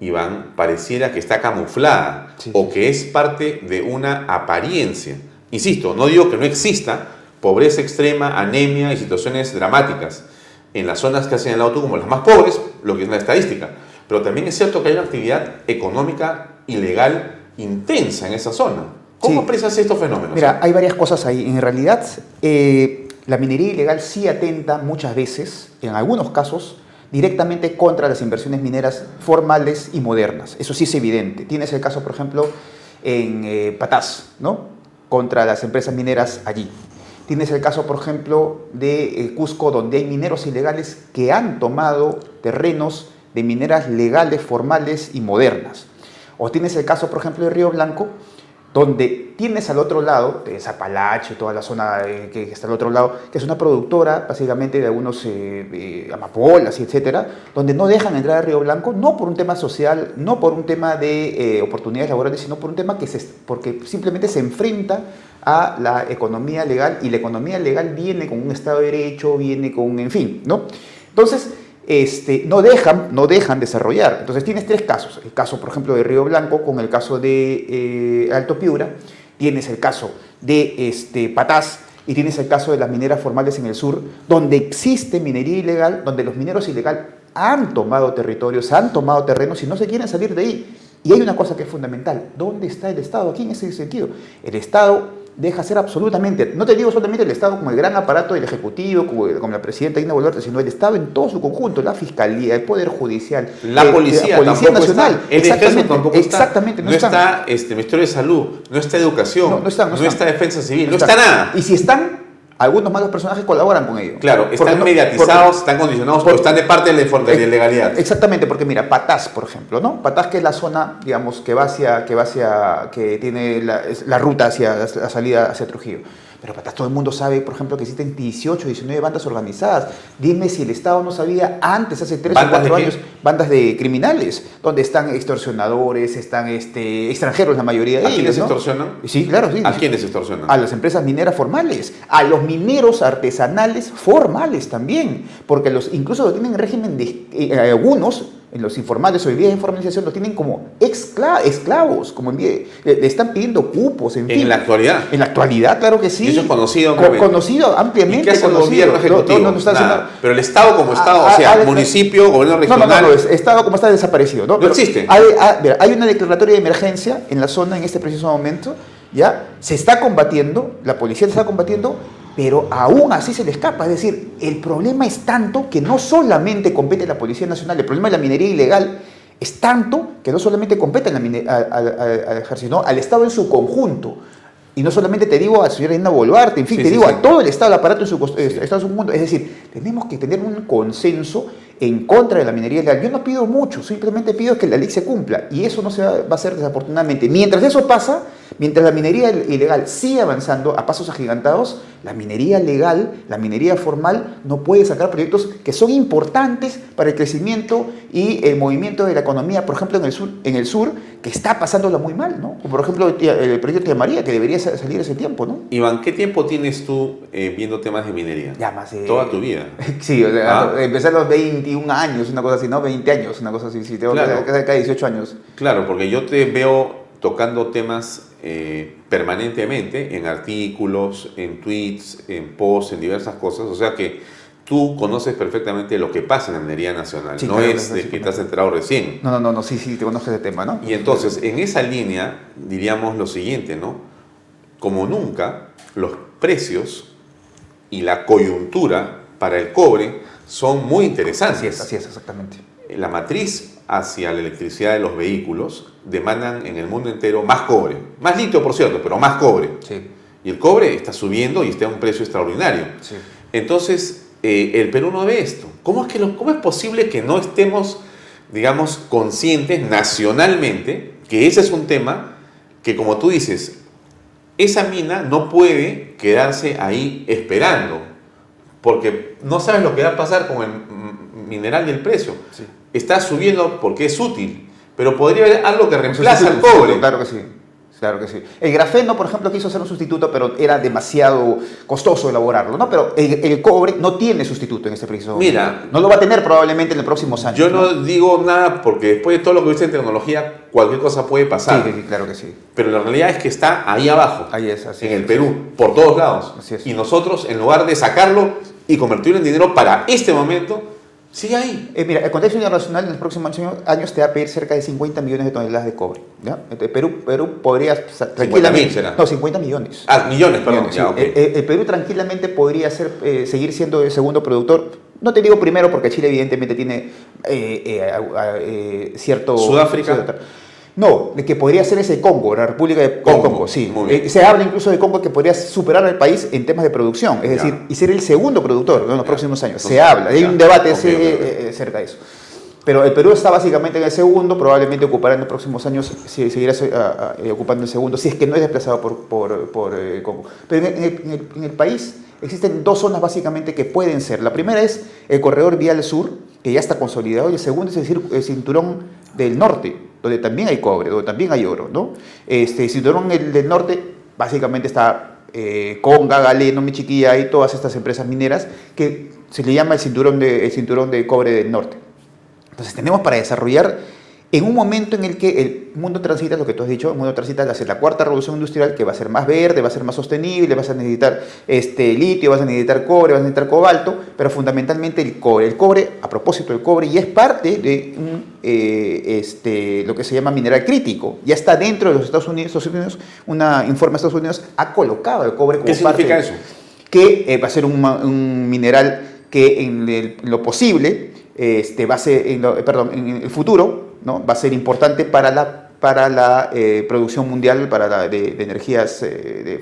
Iván, pareciera que está camuflada, sí, o que es parte de una apariencia. Insisto, no digo que no exista pobreza extrema, anemia y situaciones dramáticas en las zonas que has señalado tú como las más pobres, lo que es la estadística. Pero también es cierto que hay una actividad económica ilegal intensa en esa zona. ¿Cómo aprecias estos fenómenos? Mira, hay varias cosas ahí. En realidad, la minería ilegal sí atenta muchas veces, en algunos casos, directamente contra las inversiones mineras formales y modernas. Eso sí es evidente. Tienes el caso, por ejemplo, en Pataz, ¿no? Contra las empresas mineras allí. Tienes el caso, por ejemplo, de Cusco, donde hay mineros ilegales que han tomado terrenos de mineras legales, formales y modernas. O tienes el caso, por ejemplo, de Río Blanco, donde tienes al otro lado, de Zapalache, toda la zona que está al otro lado, que es una productora básicamente de algunos amapolas, y etcétera, donde no dejan entrar a Río Blanco, no por un tema social, no por un tema de oportunidades laborales, sino por un tema que porque simplemente se enfrenta a la economía legal, y la economía legal viene con un Estado de Derecho, viene con un en fin, ¿no? Entonces, no dejan desarrollar. Entonces tienes tres casos. El caso, por ejemplo, de Río Blanco con el caso de Alto Piura. Tienes el caso de Pataz y tienes el caso de las mineras formales en el sur, donde existe minería ilegal, donde los mineros ilegales han tomado territorios, han tomado terrenos y no se quieren salir de ahí. Y hay una cosa que es fundamental. ¿Dónde está el Estado aquí en ese sentido? El Estado deja hacer absolutamente, no te digo solamente el Estado como el gran aparato del Ejecutivo, como la presidenta Dina Boluarte, sino el Estado en todo su conjunto, la Fiscalía, el Poder Judicial, la Policía Nacional, está, exactamente, no está Ministerio de Salud, no está Educación, no está Defensa Civil, no está nada. Y si están, algunos malos personajes colaboran con ellos. Claro, están mediatizados, están condicionados, pero están de parte de la ilegalidad. Exactamente, porque mira, Pataz, por ejemplo, ¿no? Pataz, que es la zona, digamos, que tiene la ruta hacia la salida hacia Trujillo. Pero Pataz, todo el mundo sabe, por ejemplo, que existen 18, 19 bandas organizadas. Dime si el Estado no sabía antes, hace 3 o 4 años, bandas de criminales, donde están extorsionadores, están extranjeros la mayoría de ellos. ¿A quiénes extorsionan? Sí, claro, sí. ¿A quiénes extorsionan? A las empresas mineras formales, a los mineros artesanales formales también, porque incluso lo tienen en régimen de algunos. En los informales, hoy día de informalización, los tienen como esclavos, como le están pidiendo cupos, en fin. La actualidad. En la actualidad, claro que sí. Eso es conocido. Conocido, ampliamente ¿qué hace conocido. El gobierno ejecutivo? No está haciendo. Pero el Estado como Estado, municipio, gobierno regional. Estado como está desaparecido. No existe. Hay una declaratoria de emergencia en la zona en este preciso momento, ¿ya? Se está combatiendo, la policía se está combatiendo, pero aún así se le escapa. Es decir, el problema es tanto que no solamente compete a la Policía Nacional, el problema de la minería ilegal es tanto que no solamente compete al ejército, sino al Estado en su conjunto. Y no solamente te digo a la señora Dina Boluarte, en fin, te digo a todo el Estado, el aparato en su mundo. Es decir, tenemos que tener un consenso en contra de la minería ilegal. Yo no pido mucho, simplemente pido que la ley se cumpla. Y eso no se va a hacer desafortunadamente. Mientras eso pasa, mientras la minería ilegal sigue avanzando a pasos agigantados, la minería legal, la minería formal, no puede sacar proyectos que son importantes para el crecimiento y el movimiento de la economía, por ejemplo, en el sur, que está pasándola muy mal, ¿no? Como por ejemplo el proyecto Tía María, que debería salir ese tiempo, ¿no? Iván, ¿qué tiempo tienes tú viendo temas de minería? Ya más toda tu vida. Sí, o sea, empecé a los 21 años, una cosa así, ¿no? 20 años, una cosa así, sí, tengo cerca de 18 años. Claro, porque yo te veo tocando temas permanentemente en artículos, en tweets, en posts, en diversas cosas. O sea que tú conoces perfectamente lo que pasa en la minería nacional. Sí, no claro, es de que te has enterado recién. No, sí, te conozco ese tema, ¿no? Y entonces, en esa línea, diríamos lo siguiente, ¿no? Como nunca, los precios y la coyuntura para el cobre son muy interesantes. Así es, exactamente. La matriz hacia la electricidad de los vehículos demandan en el mundo entero más cobre. Más litio, por cierto, pero más cobre. Sí. Y el cobre está subiendo y está a un precio extraordinario. Sí. Entonces, el Perú no ve esto. ¿Cómo es posible que no estemos, digamos, conscientes nacionalmente que ese es un tema que, como tú dices, esa mina no puede quedarse ahí esperando? Porque no sabes lo que va a pasar con el mineral y el precio. Sí. Está subiendo porque es útil, pero podría haber algo que reemplaza al cobre. Claro que sí. El grafeno, por ejemplo, quiso hacer un sustituto, pero era demasiado costoso elaborarlo, ¿no? Pero el cobre no tiene sustituto en este preciso momento. Mira, no lo va a tener probablemente en el próximo año. Yo no digo nada porque después de todo lo que viste en tecnología, cualquier cosa puede pasar. Sí, claro que sí. Pero la realidad es que está ahí abajo, en el Perú, por todos lados. Así es. Y nosotros, en lugar de sacarlo y convertirlo en dinero para este momento, sigue ahí. Mira, el contexto internacional en los próximos años te va a pedir cerca de 50 millones de toneladas de cobre, ¿ya? Entonces, Perú podría tranquilamente... 50 millones. Ah, millones, perdón. Millones, sí. Okay. El Perú tranquilamente podría seguir siendo el segundo productor. No te digo primero porque Chile evidentemente tiene cierto... Sudáfrica. No, de que podría ser ese Congo, la República de Congo, sí. Se habla incluso de Congo que podría superar al país en temas de producción, es decir, y ser el segundo productor en los próximos años. Entonces, se habla, hay un debate cerca de eso. Pero el Perú está básicamente en el segundo, probablemente ocupará en los próximos años, si seguirá ocupando el segundo, si es que no es desplazado por Congo. Pero en el país existen dos zonas básicamente que pueden ser. La primera es el corredor vial sur, que ya está consolidado, y el segundo es el cinturón del norte, donde también hay cobre, donde también hay oro, ¿no? El cinturón del norte básicamente está Conga, Galeno, Mi Chiquilla y todas estas empresas mineras que se le llama el cinturón de cobre del norte. Entonces tenemos para desarrollar en un momento en el que el mundo transita, lo que tú has dicho, el mundo transita hacia la cuarta revolución industrial, que va a ser más verde, va a ser más sostenible, vas a necesitar litio, vas a necesitar cobre, vas a necesitar cobalto, pero fundamentalmente el cobre. El cobre, a propósito del cobre, ya es parte de lo que se llama mineral crítico. Ya está dentro de los Estados Unidos, una informe de Estados Unidos ha colocado el cobre como parte. ¿Qué significa eso? Que va a ser un mineral que en lo posible, en el futuro, ¿no? Va a ser importante para la producción mundial, de energías,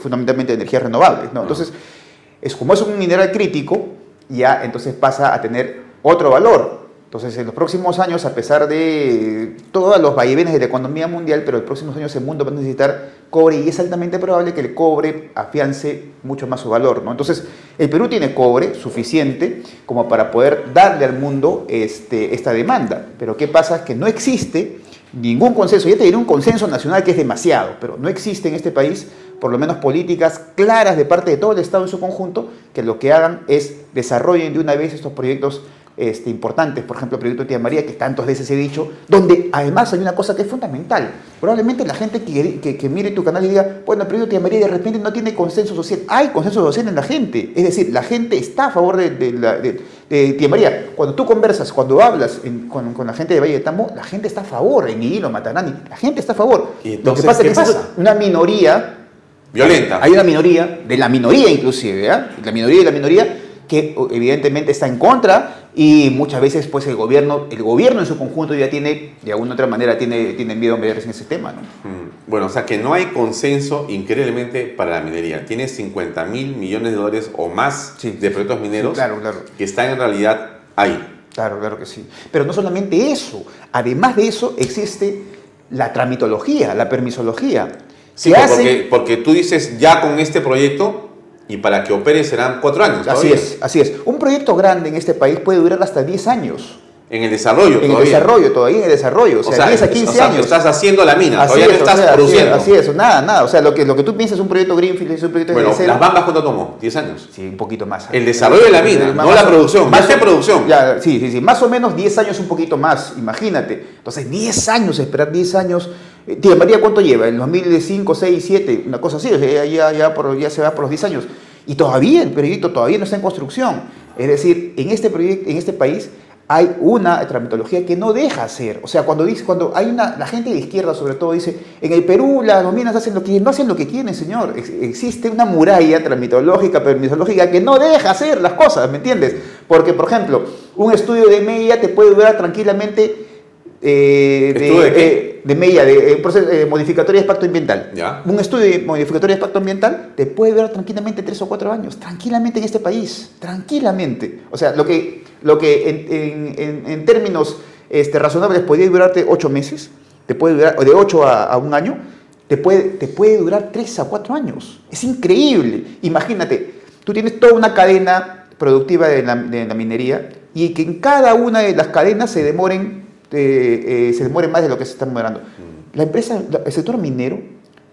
fundamentalmente de energías renovables, ¿no? Entonces, como es un mineral crítico, ya entonces pasa a tener otro valor. Entonces, en los próximos años, a pesar de todos los vaivenes de la economía mundial, pero en los próximos años el mundo va a necesitar cobre y es altamente probable que el cobre afiance mucho más su valor, ¿no? Entonces, el Perú tiene cobre suficiente como para poder darle al mundo esta demanda. Pero ¿qué pasa? Es que no existe ningún consenso. Ya te diré un consenso nacional que es demasiado, pero no existe en este país, por lo menos políticas claras de parte de todo el Estado en su conjunto, que lo que hagan es desarrollen de una vez estos proyectos importantes, por ejemplo el proyecto Tía María, que tantas veces he dicho, donde además hay una cosa que es fundamental. Probablemente la gente que mire tu canal y diga, bueno, el proyecto Tía María de repente no tiene consenso social. Hay consenso social en la gente, es decir, la gente está a favor de Tía María. Cuando tú conversas, cuando hablas con la gente de Valle de Tambo, la gente está a favor, en Hilo, Matanani, la gente está a favor. ¿Y entonces, lo que pasa es que pasa? Una minoría violenta. Hay una minoría, de la minoría inclusive, ¿verdad? La minoría que evidentemente está en contra y muchas veces pues el gobierno en su conjunto ya tiene, de alguna u otra manera, tiene miedo a meterse en ese tema, ¿no? Bueno, o sea que no hay consenso increíblemente para la minería. Tiene 50 mil millones de dólares o más de proyectos mineros que están en realidad ahí. Claro, claro que sí. Pero no solamente eso, además de eso existe la tramitología, la permisología. Sí, porque tú dices ya con este proyecto, y para que opere serán 4 años. Todavía. Así es. Un proyecto grande en este país puede durar hasta 10 años. En el desarrollo todavía. O sea, 10 a 15 años. Estás haciendo la mina, así todavía no estás produciendo. Así es, nada. O sea, lo que tú piensas es un proyecto greenfield, es un proyecto de cero. ¿Las Bambas cuánto tomó? 10 años. Sí, un poquito más. El desarrollo de la mina, no la producción, más que producción. Ya, sí. Más o menos 10 años, un poquito más, imagínate. Entonces, 10 años, esperar 10 años... Tía María, ¿cuánto lleva? En 2005, 6, 7, una cosa así, o sea, ya se va por los 10 años. Y todavía el proyecto no está en construcción. Es decir, en este país hay una tramitología que no deja hacer. O sea, cuando hay la gente de izquierda sobre todo dice, en el Perú las minas hacen lo que quieren, no hacen lo que quieren, señor. Existe una muralla tramitológica, permisológica que no deja hacer las cosas, ¿me entiendes? Porque, por ejemplo, un estudio de media te puede durar tranquilamente... de modificatoria de impacto ambiental. ¿Ya? Un estudio de modificatoria de impacto ambiental te puede durar tranquilamente 3 o 4 años, tranquilamente en este país, tranquilamente. O sea, lo que en términos razonables podría durarte 8 meses, te puede durar de 8 a 1 año, te puede durar 3 a 4 años. Es increíble. Imagínate, tú tienes toda una cadena productiva de la minería y que en cada una de las cadenas se demoren más de lo que se están demorando. El sector minero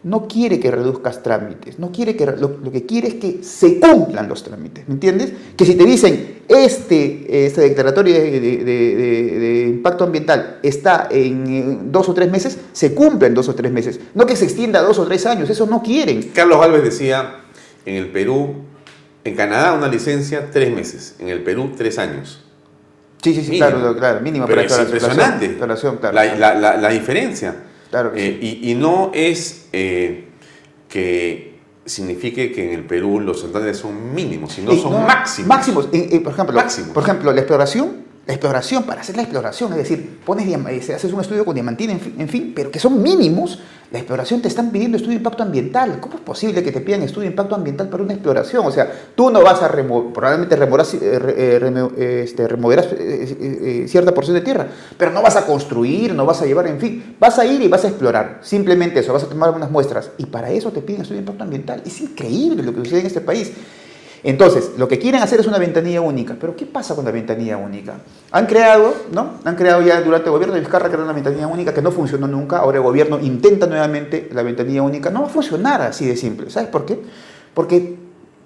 no quiere que reduzcas trámites, no quiere que lo que quiere es que se cumplan los trámites, ¿me entiendes? Que si te dicen esta declaratoria de impacto ambiental está en 2 o 3 meses, se cumple en 2 o 3 meses, no que se extienda a 2 o 3 años, eso no quieren. Carlos Alves decía, en el Perú, en Canadá una licencia 3 meses, en el Perú 3 años. Sí, mínimo. Claro, mínimo. Pero para es impresionante claro. La diferencia. Claro que sí. Y no es que signifique que en el Perú los estándares son mínimos, sino son máximos. Por ejemplo, la exploración La exploración, para hacer la exploración, es decir, haces un estudio con diamantina, en fin, pero que son mínimos. La exploración te están pidiendo estudio de impacto ambiental. ¿Cómo es posible que te pidan estudio de impacto ambiental para una exploración? O sea, tú no vas a remover, probablemente removerás cierta porción de tierra, pero no vas a construir, no vas a llevar, en fin, vas a ir y vas a explorar. Simplemente eso, vas a tomar unas muestras. Y para eso te piden estudio de impacto ambiental. Es increíble lo que sucede en este país. Entonces, lo que quieren hacer es una ventanilla única. ¿Pero qué pasa con la ventanilla única? Han creado, ¿no? Han creado ya durante el gobierno de Vizcarra, crearon una ventanilla única que no funcionó nunca. Ahora el gobierno intenta nuevamente la ventanilla única. No va a funcionar así de simple. ¿Sabes por qué? Porque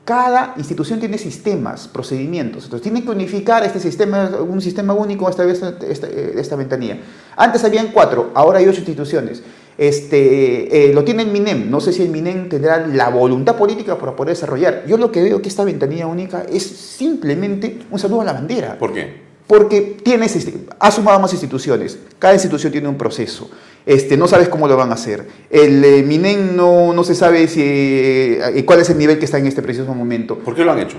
cada institución tiene sistemas, procedimientos. Entonces, tienen que unificar este sistema, un sistema único, esta ventanilla. Antes habían 4, ahora hay 8 instituciones. Lo tiene el MINEM. No sé si el MINEM tendrá la voluntad política para poder desarrollar. Yo lo que veo que esta ventanilla única es simplemente un saludo a la bandera. ¿Por qué? Porque ha sumado más instituciones. Cada institución tiene un proceso. No sabes cómo lo van a hacer. El MINEM no se sabe cuál es el nivel que está en este preciso momento. ¿Por qué lo han hecho?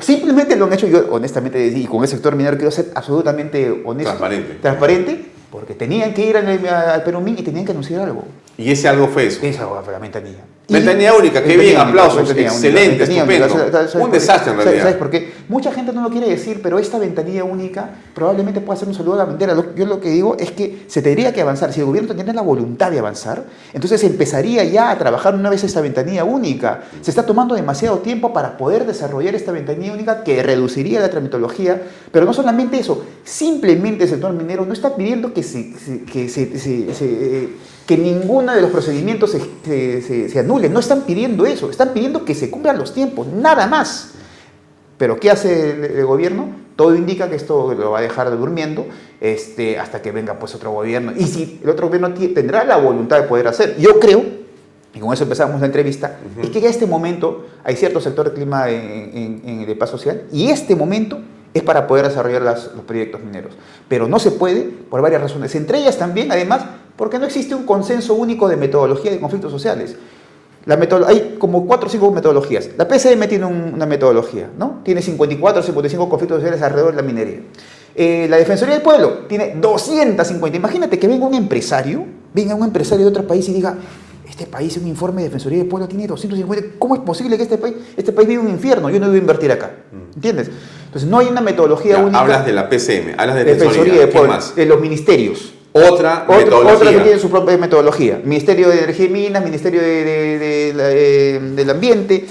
Simplemente lo han hecho. Yo honestamente, y con el sector minero quiero ser absolutamente honesto. Transparente. Porque tenían que ir al Perumín y tenían que anunciar algo. ¿Y ese algo fue eso? Esa fue la ventanilla. Ventanilla única, qué bien, aplausos, excelente, estupendo. Un desastre en realidad. ¿Sabes por qué? Mucha gente no lo quiere decir, pero esta ventanilla única probablemente pueda ser un saludo a la bandera. Yo lo que digo es que se tendría que avanzar. Si el gobierno tendría la voluntad de avanzar, entonces empezaría ya a trabajar una vez esta ventanilla única. Se está tomando demasiado tiempo para poder desarrollar esta ventanilla única que reduciría la tramitología. Pero no solamente eso, simplemente el sector minero no está pidiendo que ninguno de los procedimientos se anule. No están pidiendo eso, están pidiendo que se cumplan los tiempos, nada más. Pero ¿qué hace el gobierno? Todo indica que esto lo va a dejar durmiendo hasta que venga pues otro gobierno. Y si el otro gobierno tendrá la voluntad de poder hacer, yo creo, y con eso empezamos la entrevista, es que ya en este momento hay cierto sector de clima de paz social y este momento es para poder desarrollar los proyectos mineros. Pero no se puede por varias razones, entre ellas también, además, porque no existe un consenso único de metodología de conflictos sociales. Hay como 4 o 5 metodologías. La PCM tiene una metodología, ¿no? Tiene 54 o 55 conflictos sociales alrededor de la minería. La Defensoría del Pueblo tiene 250. Imagínate que venga un empresario de otro país y diga, este país, un informe de Defensoría del Pueblo, tiene 250. ¿Cómo es posible que este país vive un infierno? Yo no voy a invertir acá. ¿Entiendes? Entonces, no hay una metodología única. Hablas de la PCM, hablas de Defensoría del Pueblo, de los ministerios. Otra que tiene su propia metodología. Ministerio de Energía y Minas, Ministerio del Ambiente,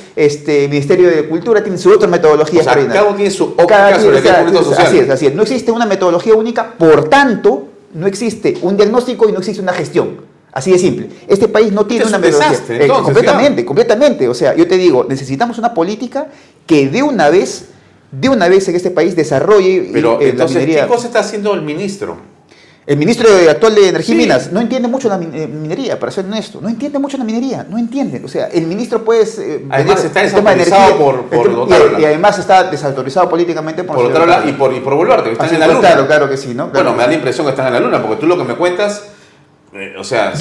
Ministerio de Cultura, tiene su otra metodología. O sea, cada uno tiene su conflicto social. Así es. No existe una metodología única, por tanto, no existe un diagnóstico y no existe una gestión. Así de simple. Este país no tiene una metodología. Desastre, entonces, completamente. O sea, yo te digo, necesitamos una política que de una vez en este país desarrolle. Pero entonces, la minería. ¿Qué cosa está haciendo el ministro? El ministro actual de Energía y Minas no entiende mucho la minería, para ser honesto. O sea, el ministro puede... además está desautorizado por Otárola. Y además está desautorizado políticamente por Otárola y por Boluarte, que están en la luna. Claro que sí, ¿no? Claro, bueno, me da la impresión que están en la luna, porque tú lo que me cuentas... o sea,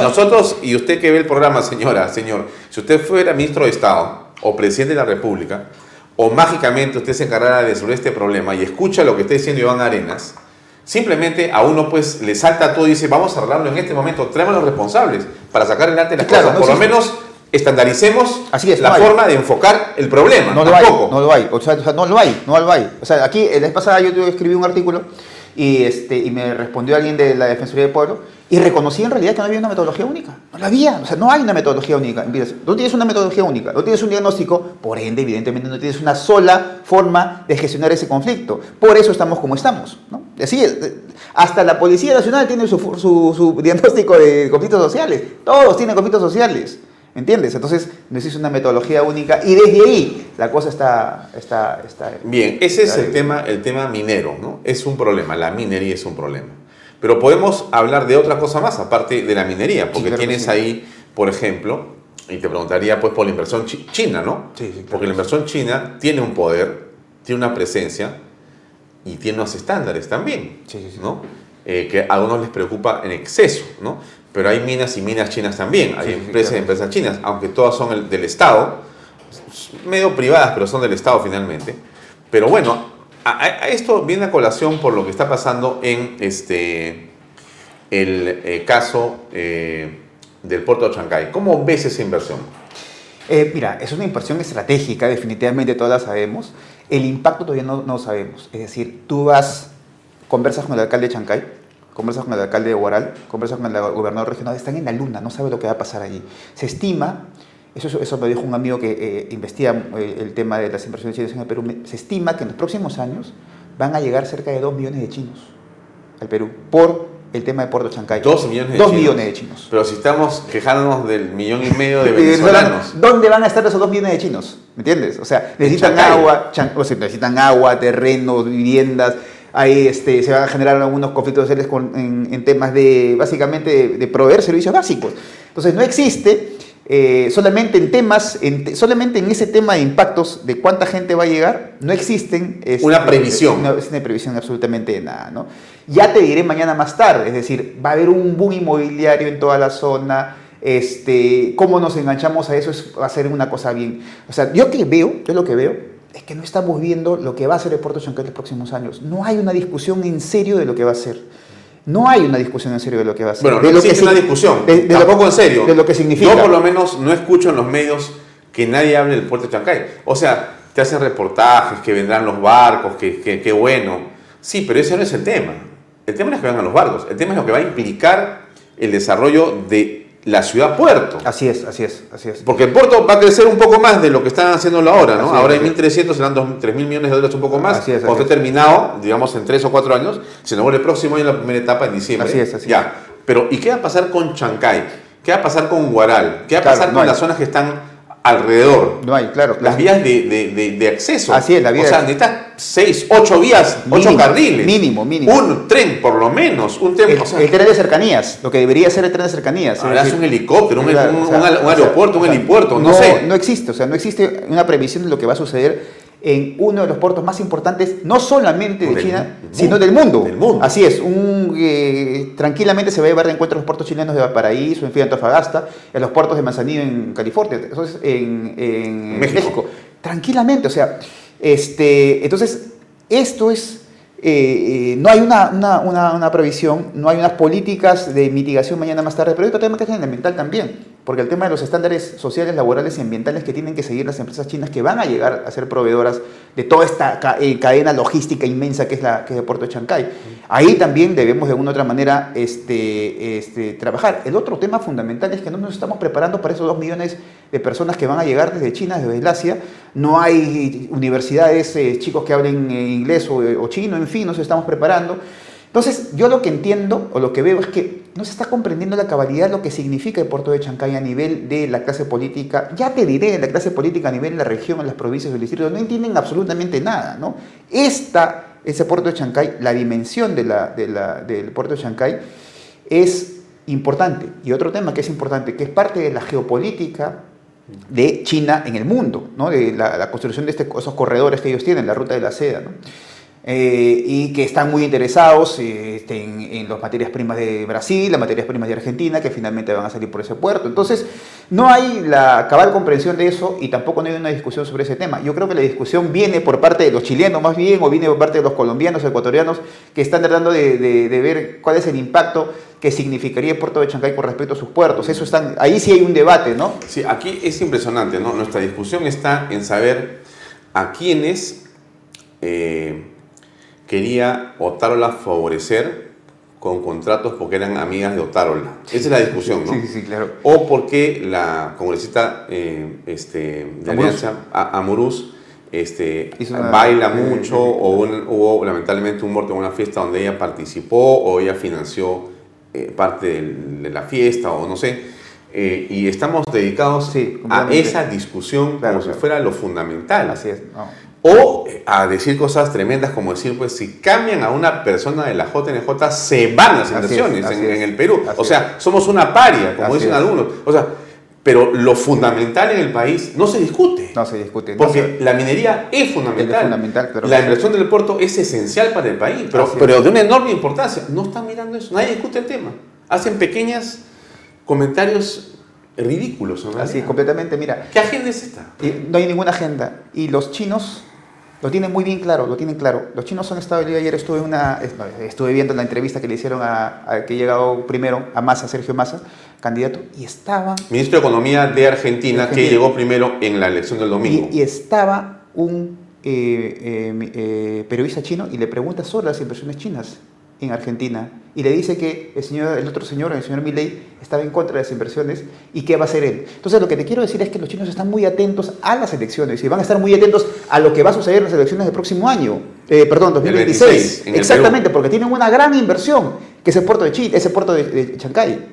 nosotros... Y usted que ve el programa, señora, señor, si usted fuera ministro de Estado o presidente de la República, o mágicamente usted se encargara de resolver este problema y escucha lo que está diciendo Iván Arenas... Simplemente a uno pues le salta todo y dice, vamos a arreglarlo en este momento, traemos los responsables para sacar adelante las cosas. Por lo menos estandaricemos la forma de enfocar el problema. No lo hay. O sea, aquí la vez pasada yo escribí un artículo y me respondió alguien de la Defensoría del Pueblo y reconocí en realidad que no había una metodología única. No hay una metodología única. No tienes una metodología única, no tienes un diagnóstico, por ende, evidentemente, no tienes una sola forma de gestionar ese conflicto. Por eso estamos como estamos, ¿no? Así es. Hasta la Policía Nacional tiene su diagnóstico de conflictos sociales. Todos tienen conflictos sociales. ¿Entiendes? Entonces, necesitas una metodología única y desde ahí la cosa está bien, ese es el tema minero, ¿no? Es un problema, la minería es un problema. Pero podemos hablar de otra cosa más, aparte de la minería, porque sí, claro, tienes ahí, por ejemplo, y te preguntaría pues por la inversión china, ¿no? Sí, claro. Porque la inversión china tiene un poder, tiene una presencia y tiene unos estándares también, ¿no? Que a algunos les preocupa en exceso, ¿no? Pero hay minas y minas chinas también, hay empresas y empresas chinas, aunque todas son del Estado, medio privadas, pero son del Estado finalmente. Pero bueno, Esto viene a colación por lo que está pasando en el caso del puerto de Chancay. ¿Cómo ves esa inversión? Mira, es una inversión estratégica, definitivamente todas la sabemos. El impacto todavía no sabemos. Es decir, tú vas, conversas con el alcalde de Chancay, conversas con el alcalde de Huaral, conversas con el gobernador regional, están en la luna, no sabe lo que va a pasar allí. Se estima, eso me dijo un amigo que investiga el tema de las inversiones chinas en el Perú, se estima que en los próximos años van a llegar cerca de 2 millones de chinos al Perú por el tema de Puerto Chancay. ¿2 millones de chinos? Pero si estamos quejándonos del 1,5 millones de venezolanos. ¿Dónde van a estar esos 2 millones de chinos? ¿Me entiendes? O sea, necesitan agua, terrenos, viviendas. Ahí se van a generar algunos conflictos sociales en temas de, básicamente, de proveer servicios básicos. Entonces, no existe, solamente en temas, solamente en ese tema de impactos, de cuánta gente va a llegar, no existen... una previsión. No existe una previsión absolutamente de nada, ¿no? Ya te diré mañana más tarde, es decir, va a haber un boom inmobiliario en toda la zona, cómo nos enganchamos a eso va a ser una cosa bien... O sea, yo lo que veo... es que no estamos viendo lo que va a ser el puerto de Chancay en los próximos años. No hay una discusión en serio de lo que va a ser. Bueno, no existe una discusión, tampoco en serio. De lo que significa. Yo por lo menos no escucho en los medios que nadie hable del puerto de Chancay. O sea, te hacen reportajes, que vendrán los barcos, que bueno. Sí, pero ese no es el tema. El tema no es que vengan los barcos. El tema es lo que va a implicar el desarrollo de... la ciudad-puerto. Así es. Porque el puerto va a crecer un poco más de lo que están haciéndolo ahora, ¿no? Ahora hay 1.300, serán 3.000 millones de dólares un poco más. Así es, cuando esté terminado, digamos en 3 o 4 años, se inaugura el próximo año la primera etapa en diciembre. Así es. Pero, ¿y qué va a pasar con Chancay? ¿Qué va a pasar con Huaral? ¿Qué va a pasar con las zonas que están alrededor? No hay, claro. Las vías de acceso. Así es, la vía. O sea, necesitas 6, 8 vías, 8 carriles. Mínimo. Un tren, por lo menos. Un tren, el tren de cercanías, lo que debería ser el tren de cercanías. Ahora es un helicóptero, un aeropuerto, un helipuerto, no sé. No existe, o sea, no existe una previsión de lo que va a suceder en uno de los puertos más importantes, no solamente de China, sino del mundo. Así es, tranquilamente se va a llevar de encuentro a los puertos chilenos de Valparaíso, en Antofagasta, a los puertos de Manzanillo en California, entonces en México. Tranquilamente, o sea... entonces, esto es, no hay una previsión, no hay unas políticas de mitigación mañana más tarde, pero hay otro tema que es fundamental también, porque el tema de los estándares sociales, laborales y ambientales que tienen que seguir las empresas chinas que van a llegar a ser proveedoras de toda esta cadena logística inmensa que es el puerto de Chancay. Ahí también debemos de una u otra manera trabajar. El otro tema fundamental es que no nos estamos preparando para esos 2 millones de personas que van a llegar desde China, desde Asia. No hay universidades, chicos que hablen inglés o chino, en fin, no se estamos preparando. Entonces, yo lo que entiendo o lo que veo es que no se está comprendiendo la cabalidad lo que significa el puerto de Chancay a nivel de la clase política. Ya te diré, la clase política a nivel de la región, en las provincias del distrito, no entienden absolutamente nada, ¿no? Ese puerto de Chancay, la dimensión del puerto de Chancay es importante. Y otro tema que es importante, que es parte de la geopolítica de China en el mundo, ¿no? De la construcción de esos corredores que ellos tienen, la ruta de la seda, ¿no? Y que están muy interesados en las materias primas de Brasil, las materias primas de Argentina, que finalmente van a salir por ese puerto. Entonces, no hay la cabal comprensión de eso y tampoco no hay una discusión sobre ese tema. Yo creo que la discusión viene por parte de los chilenos más bien, o viene por parte de los colombianos, ecuatorianos, que están tratando de ver cuál es el impacto que significaría el puerto de Chancay con respecto a sus puertos. Ahí sí hay un debate, ¿no? Sí, aquí es impresionante, ¿no? Nuestra discusión está en saber a quiénes... quería Otárola favorecer con contratos porque eran amigas de Otárola. Esa es la discusión, ¿no? Sí, claro. O porque la congresista de Alianza, Amurús, baila mucho, hubo lamentablemente un muerto en una fiesta donde ella participó o ella financió parte de la fiesta o no sé. Y estamos dedicados a esa discusión como si fuera lo fundamental. Así es. No. O a decir cosas tremendas como decir, pues si cambian a una persona de la JNJ, se van las inversiones en el Perú. O sea, somos una paria, como dicen algunos. O sea, pero lo fundamental en el país no se discute. Porque la minería es fundamental. La inversión del puerto es esencial para el país, pero de una enorme importancia. No están mirando eso, nadie discute el tema. Hacen pequeños comentarios ridículos, ¿no? Así, completamente, mira. ¿Qué agenda es esta? No hay ninguna agenda. Y los chinos... Lo tienen muy bien claro, lo tienen claro. Los chinos han estado... Yo ayer estuve, estuve viendo la entrevista que le hicieron a que llegado primero a Massa, Sergio Massa, candidato, y estaba... Ministro de Economía de Argentina, que llegó primero en la elección del domingo. Y estaba un periodista chino y le pregunta sobre las inversiones chinas en Argentina. Y le dice que el señor Milei, estaba en contra de las inversiones y qué va a hacer él. Entonces, lo que te quiero decir es que los chinos están muy atentos a las elecciones y van a estar muy atentos a lo que va a suceder en las elecciones del próximo año, 2026. Exactamente, porque tienen una gran inversión, que es el puerto de Chile, ese puerto de Chancay.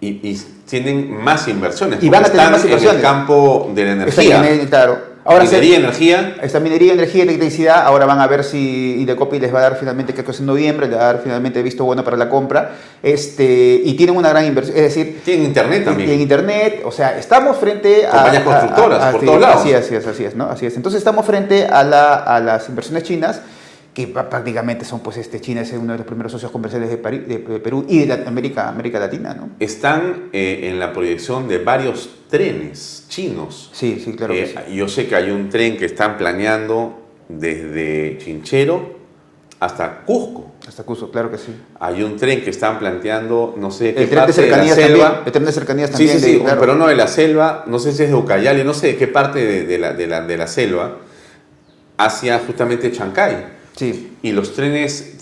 Y tienen más inversiones. Y van a tener más inversiones. En el campo de la energía. Claro. Ahora minería, energía. Esta minería, energía, electricidad. Ahora van a ver si Idecopi les va a dar finalmente, creo que es en noviembre, les va a dar finalmente visto bueno para la compra. Y tienen una gran inversión. Es decir, tienen internet también. Tienen internet. O sea, estamos frente a compañías constructoras por todos lados. Así es, ¿no? Así es. Entonces estamos frente a las inversiones chinas, que prácticamente son, pues, China es uno de los primeros socios comerciales de Perú y de América Latina, ¿no? Están en la proyección de varios trenes chinos. Sí, claro que sí. Yo sé que hay un tren que están planeando desde Chinchero hasta Cusco. Hasta Cusco, claro que sí. Hay un tren que están planteando, no sé, qué parte de la selva. El tren de cercanías también. Sí, claro. Pero no de la selva, no sé si es de Ucayali, no sé de qué parte de la selva, hacia justamente Chancay. Sí. Y los trenes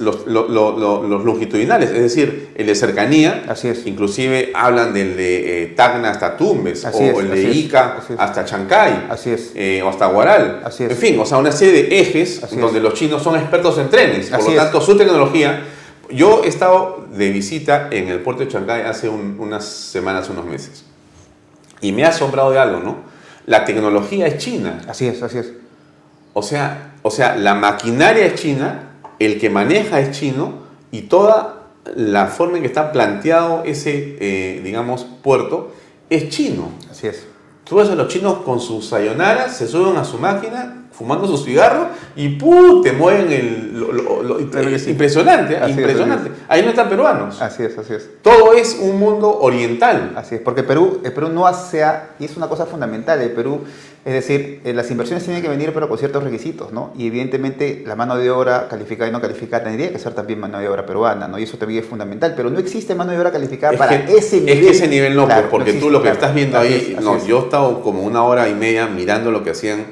los longitudinales, es decir, el de cercanía. Así es. Inclusive hablan del de Tacna hasta Tumbes, el de Ica hasta Chancay, o hasta Huaral. Así es. En fin, o sea, una serie de ejes donde los chinos son expertos en trenes. Por lo tanto, su tecnología... Yo he estado de visita en el puerto de Chancay hace unos meses, y me ha asombrado de algo, ¿no? La tecnología es china. Así es. O sea, la maquinaria es china, el que maneja es chino, y toda la forma en que está planteado ese, puerto es chino. Así es. Tú ves a los chinos con sus sayonara, se suben a su máquina, fumando su cigarro, y te mueven el... impresionante, impresionante. Ahí no están peruanos. Así es. Todo es un mundo oriental. Así es, porque el Perú no hace... Y es una cosa fundamental, el Perú... Es decir, las inversiones tienen que venir, pero con ciertos requisitos, ¿no? Y evidentemente la mano de obra calificada y no calificada tendría que ser también mano de obra peruana, ¿no? Y eso también es fundamental, pero no existe mano de obra calificada ese nivel. Es que ese nivel no, claro, porque no existe, tú lo que estás viendo ahí... Yo he estado como 1 hora y media mirando lo que hacían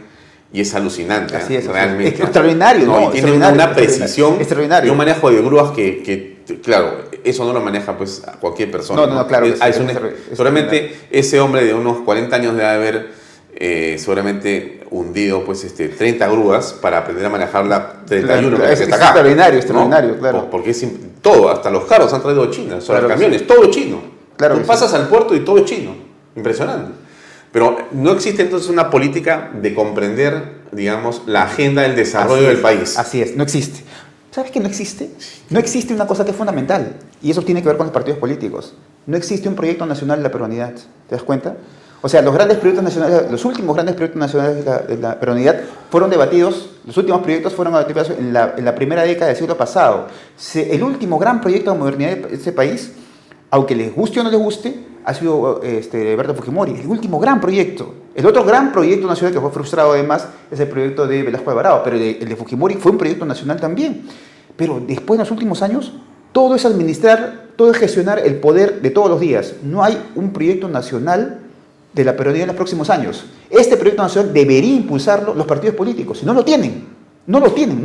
y es alucinante. Realmente. Es extraordinario, ¿no? Y tienen una precisión y un manejo de grúas que, claro, eso no lo maneja pues cualquier persona. No, claro. Solamente ese hombre de unos 40 años debe haber... seguramente hundido pues 30 grúas para aprender a manejar la 31 que está acá. Extraordinario, ¿no? Claro. Porque es todo, hasta los carros han traído China, claro, los camiones, todo chino. Claro. Tú pasas al puerto y todo es chino. Impresionante. Pero no existe entonces una política de comprender, digamos, la agenda del desarrollo del país. Así es, no existe. ¿Sabes qué no existe? No existe una cosa que es fundamental, y eso tiene que ver con los partidos políticos. No existe un proyecto nacional de la peruanidad. ¿Te das cuenta? O sea, los últimos grandes proyectos nacionales de la peruanidad fueron debatidos, los últimos proyectos fueron debatidos en la primera década del siglo pasado. El último gran proyecto de modernidad de ese país, aunque les guste o no les guste, ha sido Alberto Fujimori, el último gran proyecto. El otro gran proyecto nacional que fue frustrado además es el proyecto de Velasco Alvarado, pero el de Fujimori fue un proyecto nacional también. Pero después, en los últimos años, todo es administrar, todo es gestionar el poder de todos los días. No hay un proyecto nacional de la peruanidad en los próximos años. Este proyecto nacional debería impulsarlo los partidos políticos, si no lo tienen, no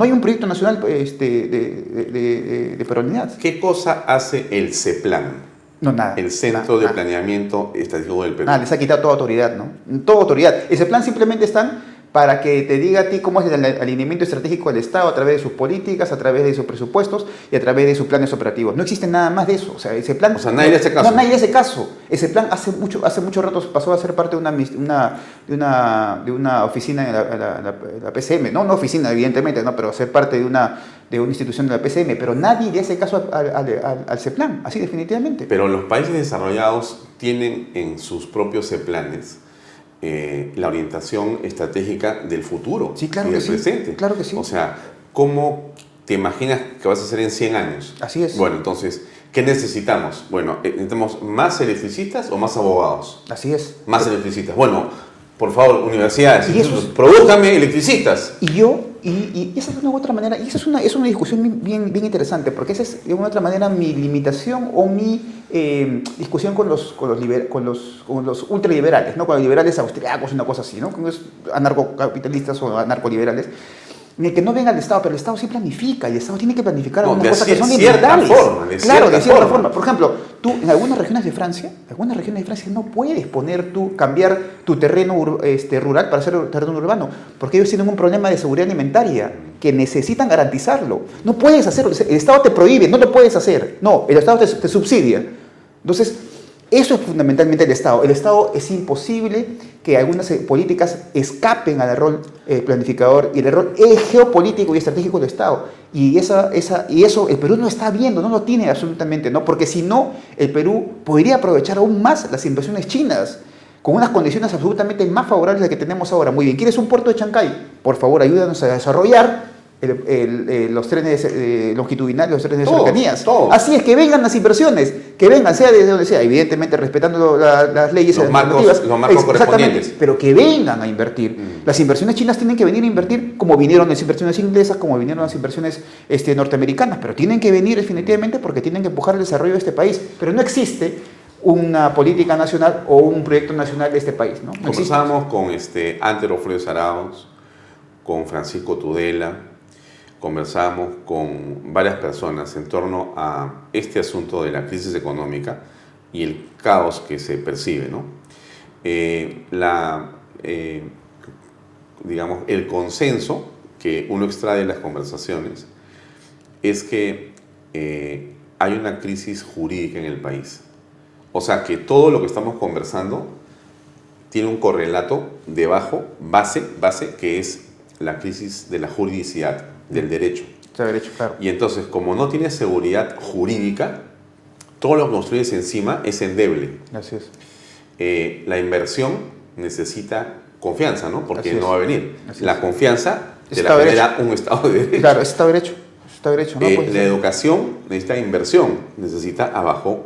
hay un proyecto nacional de peruanidad. ¿Qué cosa hace el CEPLAN? No, nada. El Centro de Planeamiento Estratégico del Perú. Les ha quitado toda autoridad, ¿no? Toda autoridad. El CEPLAN simplemente están para que te diga a ti cómo es el alineamiento estratégico del Estado a través de sus políticas, a través de sus presupuestos y a través de sus planes operativos. No existe nada más de eso. O sea, ese plan... O sea, nadie le hace caso. No, nadie le hace caso. Ese plan hace mucho rato pasó a ser parte de una oficina de la PCM. No oficina, evidentemente, no, pero ser parte de una institución de la PCM. Pero nadie le hace caso al CEPLAN, así definitivamente. Pero los países desarrollados tienen en sus propios CEPLANes la orientación estratégica del futuro, claro, y del presente. Sí, claro que sí. O sea, ¿cómo te imaginas que vas a hacer en 100 años? Así es. Bueno, entonces, ¿qué necesitamos? Bueno, ¿necesitamos más electricistas o más abogados? Así es. Más electricistas. Bueno, Por favor, universidades, institutos, prodúzcanme electricistas. Y esa es de una u otra manera, y esa es una discusión bien interesante, porque esa es de una u otra manera mi limitación o mi discusión con los ultraliberales, ¿no? Con los liberales austriacos, una cosa así, ¿no? Con los anarcocapitalistas o anarcoliberales, en el que no venga el Estado, pero el Estado sí planifica, y el Estado tiene que planificar algunas cosas que son inevitables. De cierta forma. Por ejemplo, tú en algunas regiones de Francia no puedes cambiar tu terreno rural para hacer terreno urbano, porque ellos tienen un problema de seguridad alimentaria que necesitan garantizarlo. No puedes hacerlo, el Estado te prohíbe, no lo puedes hacer. No, el Estado te subsidia. Entonces, eso es fundamentalmente el Estado. El Estado es imposible que algunas políticas escapen al rol planificador y el rol geopolítico y estratégico del Estado. Y eso el Perú no está viendo, no lo tiene absolutamente, ¿no? Porque si no, el Perú podría aprovechar aún más las inversiones chinas con unas condiciones absolutamente más favorables a las que tenemos ahora. Muy bien, ¿quieres un puerto de Chancay? Por favor, ayúdanos a desarrollar los trenes longitudinales, los trenes de cercanías. Así es, que vengan las inversiones, que vengan, sea desde donde sea, evidentemente respetando las leyes, los marcos correspondientes, pero que vengan a invertir. Las inversiones chinas tienen que venir a invertir, como vinieron las inversiones inglesas, como vinieron las inversiones norteamericanas, pero tienen que venir definitivamente porque tienen que empujar el desarrollo de este país. Pero no existe una política nacional o un proyecto nacional de este país, ¿no? Conversamos con Antero Flores Arauz, con Francisco Tudela. Conversamos con varias personas en torno a este asunto de la crisis económica y el caos que se percibe, ¿no? Digamos, el consenso que uno extrae de las conversaciones es que hay una crisis jurídica en el país. O sea, que todo lo que estamos conversando tiene un correlato debajo, base, que es la crisis de la juridicidad, del derecho. Claro. Y entonces, como no tienes seguridad jurídica, todo lo que construyes encima es endeble. Así es. La inversión necesita confianza, ¿no? Porque no va a venir. La confianza te la genera un Estado de Derecho. Claro, Estado de Derecho. ¿No? La educación necesita inversión, necesita abajo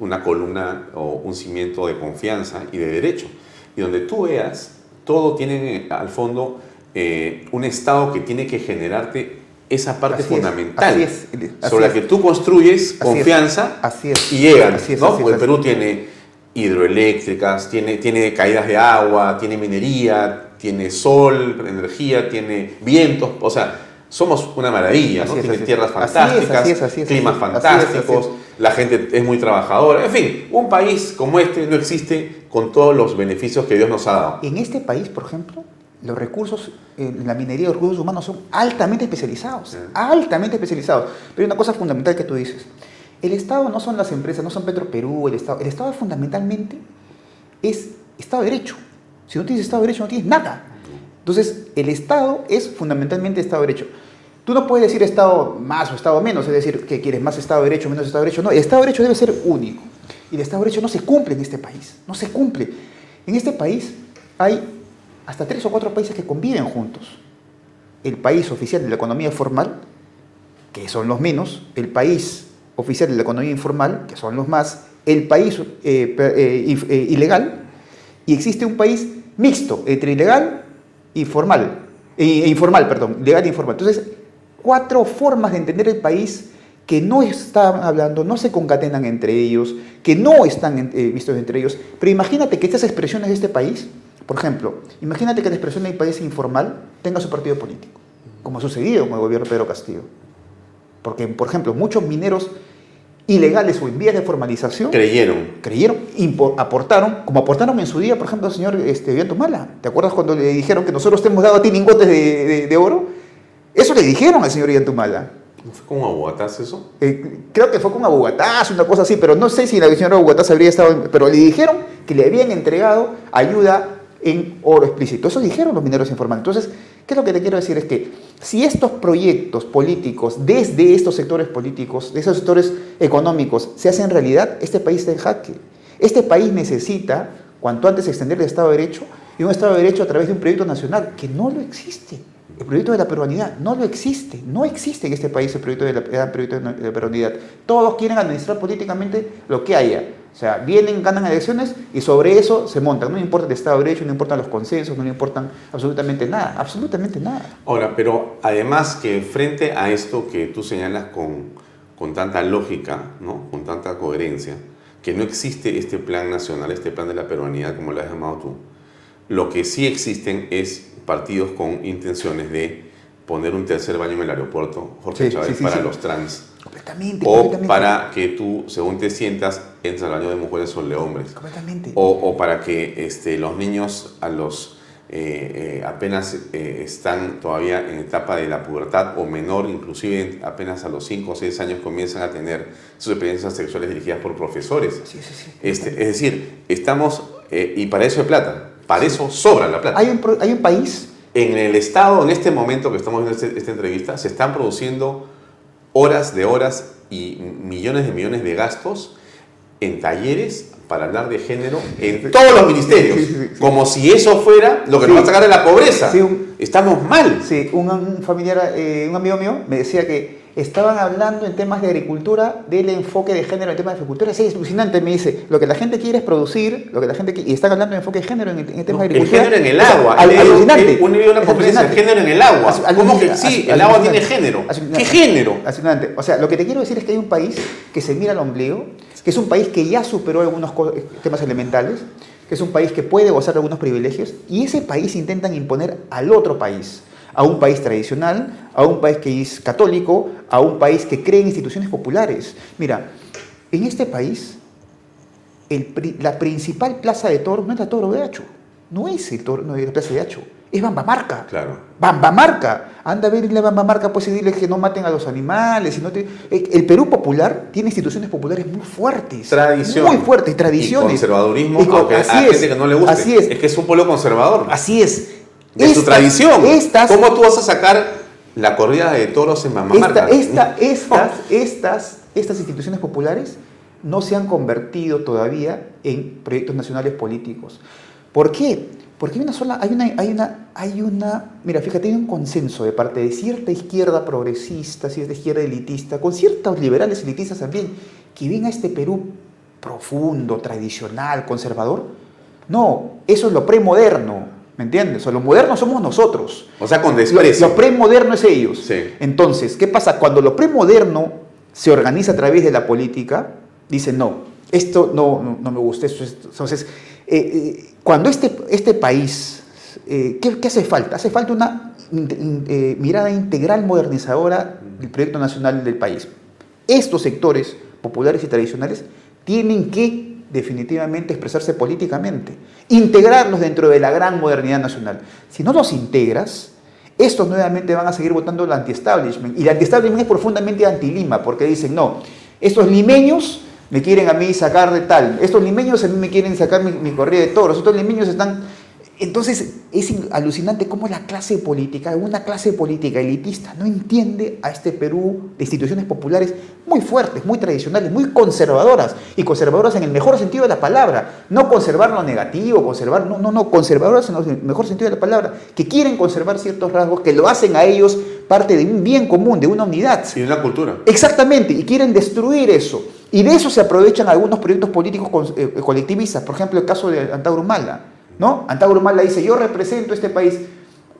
una columna o un cimiento de confianza y de derecho. Y donde tú veas, todo tiene al fondo un Estado que tiene que generarte esa parte fundamental sobre la que tú construyes confianza y llegan. El Perú tiene hidroeléctricas, tiene caídas de agua, tiene minería, tiene sol, energía, tiene vientos, o sea, somos una maravilla, ¿no? Tiene tierras fantásticas, climas fantásticos, la gente es muy trabajadora. En fin, un país como este no existe con todos los beneficios que Dios nos ha dado. En este país, por ejemplo, los recursos, la minería, los recursos humanos son altamente especializados, Pero hay una cosa fundamental que tú dices. El Estado no son las empresas, no son Petroperú, el Estado fundamentalmente es Estado de Derecho. Si no tienes Estado de Derecho, no tienes nada. Entonces, el Estado es fundamentalmente Estado de Derecho. Tú no puedes decir Estado más o Estado menos, es decir, que quieres más Estado de Derecho, menos Estado de Derecho. No, el Estado de Derecho debe ser único. Y el Estado de Derecho no se cumple en este país, no se cumple. En este país hay hasta 3 o 4 países que conviven juntos. El país oficial de la economía formal, que son los menos, el país oficial de la economía informal, que son los más, el país ilegal, y existe un país mixto entre ilegal y formal, legal e informal. Entonces, 4 formas de entender el país que no están hablando, no se concatenan entre ellos, que no están vistos entre ellos. Pero imagínate que estas expresiones de este país, por ejemplo, imagínate que la expresión del país informal tenga su partido político, como ha sucedido con el gobierno de Pedro Castillo. Porque, por ejemplo, muchos mineros ilegales o en vías de formalización creyeron, aportaron, como aportaron en su día, por ejemplo, el señor Iván Humala. ¿Te acuerdas cuando le dijeron que nosotros te hemos dado a ti lingotes de oro? Eso le dijeron al señor Iván Humala. ¿No fue con Abugataz eso? Creo que fue con Abugataz, una cosa así, pero no sé si la señora Abugataz habría estado. Pero le dijeron que le habían entregado ayuda en oro explícito. Eso dijeron los mineros informales. Entonces, ¿qué es lo que te quiero decir? Es que si estos proyectos políticos, desde estos sectores políticos, de esos sectores económicos, se hacen realidad, este país está en jaque. Este país necesita, cuanto antes, extender el Estado de Derecho, y un Estado de Derecho a través de un proyecto nacional, que no lo existe. El proyecto de la peruanidad no lo existe. No existe en este país el proyecto de la peruanidad. Todos quieren administrar políticamente lo que haya. O sea, vienen, ganan elecciones y sobre eso se montan. No importa el Estado de Derecho, no importan los consensos, no importan absolutamente nada, absolutamente nada. Ahora, pero además que frente a esto que tú señalas con tanta lógica, ¿no?, con tanta coherencia, que no existe este plan nacional, este plan de la peruanidad, como lo has llamado tú, lo que sí existen es partidos con intenciones de poner un tercer baño en el aeropuerto, Jorge Chávez, para los trans. Completamente, completamente. Para que tú, según te sientas, entres al baño de mujeres o de hombres. Completamente. O para que los niños a los apenas están todavía en etapa de la pubertad o menor, inclusive apenas a los 5 o 6 años comienzan a tener sus experiencias sexuales dirigidas por profesores. Sí. Es decir, estamos, y para eso hay plata, para eso sobra la plata. Hay un país... En el Estado, en este momento que estamos viendo esta entrevista, se están produciendo horas de horas y millones de gastos en talleres para hablar de género en todos los ministerios. Sí. Como si eso fuera lo que nos va a sacar de la pobreza. Sí, estamos mal. Sí, un familiar, un amigo mío me decía que estaban hablando en temas de agricultura del enfoque de género en temas de agricultura. Sí, es alucinante, me dice. Lo que la gente quiere es producir, lo que la gente quiere, y están hablando de enfoque de género en temas de agricultura. El género en el agua. Alucinante. Un nivel de una conferencia de género en el agua. ¿Cómo que sí? El agua tiene género. ¿Qué género? Alucinante. O sea, lo que te quiero decir es que hay un país que se mira al ombligo, que es un país que ya superó algunos temas elementales, que es un país que puede gozar de algunos privilegios, y ese país intentan imponer al otro país. A un país tradicional, a un país que es católico, a un país que cree en instituciones populares. Mira, en este país, la principal plaza de toros no es la Toro de Hacho, no es la plaza de Hacho, es Bambamarca. Claro. Bambamarca. Anda a ver la Bambamarca, pues, y dile que no maten a los animales. El Perú popular tiene instituciones populares muy fuertes. Tradición. Muy fuertes, tradiciones. Y conservadurismo, aunque hay gente que no le guste. Así es. Es que es un pueblo conservador. Así es. De su tradición. ¿Cómo tú vas a sacar la corrida de toros en Bambamarca? Estas instituciones populares no se han convertido todavía en proyectos nacionales políticos. ¿Por qué? Porque mira, fíjate, hay un consenso de parte de cierta izquierda progresista, cierta izquierda elitista, con ciertos liberales elitistas también, que ven a este Perú profundo, tradicional, conservador. No, eso es lo premoderno. ¿Me entiendes? O sea, los modernos somos nosotros. O sea, con desprecio. Lo premoderno es ellos. Sí. Entonces, ¿qué pasa? Cuando lo premoderno se organiza a través de la política, dicen, no, esto no me gusta. Entonces, cuando este país, ¿qué hace falta? Hace falta una mirada integral modernizadora del proyecto nacional del país. Estos sectores populares y tradicionales tienen que definitivamente expresarse políticamente, integrarlos dentro de la gran modernidad nacional. Si no los integras, estos nuevamente van a seguir votando el anti-establishment. Y el anti-establishment es profundamente anti-Lima, porque dicen, no, estos limeños me quieren a mí sacar de tal, estos limeños a mí me quieren sacar mi corrida de toros, estos limeños están... Entonces, es alucinante cómo la clase política, una clase política elitista, no entiende a este Perú de instituciones populares muy fuertes, muy tradicionales, muy conservadoras, y conservadoras en el mejor sentido de la palabra, no conservar lo negativo, conservadoras en el mejor sentido de la palabra, que quieren conservar ciertos rasgos, que lo hacen a ellos parte de un bien común, de una unidad. Y de una cultura. Exactamente, y quieren destruir eso. Y de eso se aprovechan algunos proyectos políticos colectivistas, por ejemplo, el caso de Antauro Humala. ¿No? Antauro Humala dice, yo represento este país.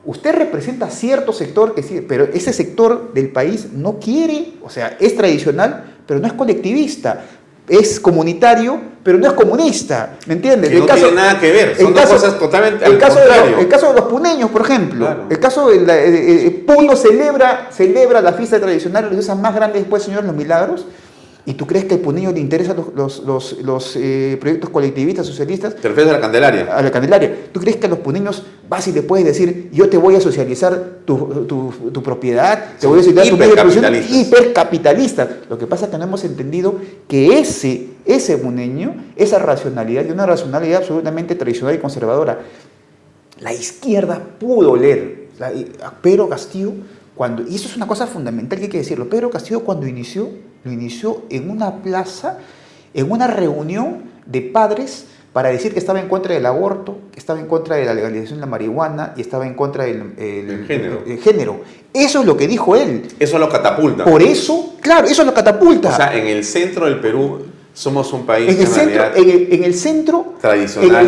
Usted representa cierto sector, que sí, pero ese sector del país no quiere, o sea, es tradicional, pero no es colectivista. Es comunitario, pero no es comunista. ¿Me entiendes? Que no tiene nada que ver. Son dos cosas totalmente al contrario. El caso de los puneños, por ejemplo. Claro. El caso de Puno celebra la fiesta tradicional, las cosas más grandes después, Señor, los Milagros. ¿Y tú crees que al puneño le interesan los proyectos colectivistas, socialistas? Te refieres a la Candelaria. A la Candelaria. ¿Tú crees que a los puneños vas y le puedes decir, yo te voy a socializar tu propiedad, te voy a socializar tu producción? Hipercapitalistas. Lo que pasa es que no hemos entendido que ese puneño, esa racionalidad, y una racionalidad absolutamente tradicional y conservadora, la izquierda pudo leer. Pedro Castillo, y eso es una cosa fundamental que hay que decirlo, Pedro Castillo cuando inició, lo inició en una plaza, en una reunión de padres para decir que estaba en contra del aborto, que estaba en contra de la legalización de la marihuana y estaba en contra del género. Eso es lo que dijo él. Eso lo catapulta. Por eso, claro, eso lo catapulta. O sea, en el centro del Perú Somos un país en el centro, tradicional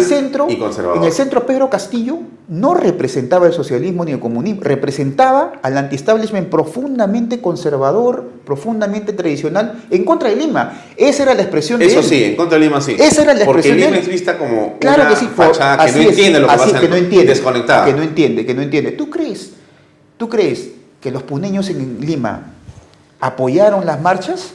y conservador. En el centro, Pedro Castillo no representaba el socialismo ni el comunismo, representaba al anti-establishment profundamente conservador, profundamente tradicional, en contra de Lima. Esa era la expresión de él. Eso sí, en contra de Lima sí. Esa era la expresión de él. Porque Lima es vista como una fachada que no entiende lo que pasa, desconectada. Que no entiende. ¿Tú crees que los puneños en Lima apoyaron las marchas?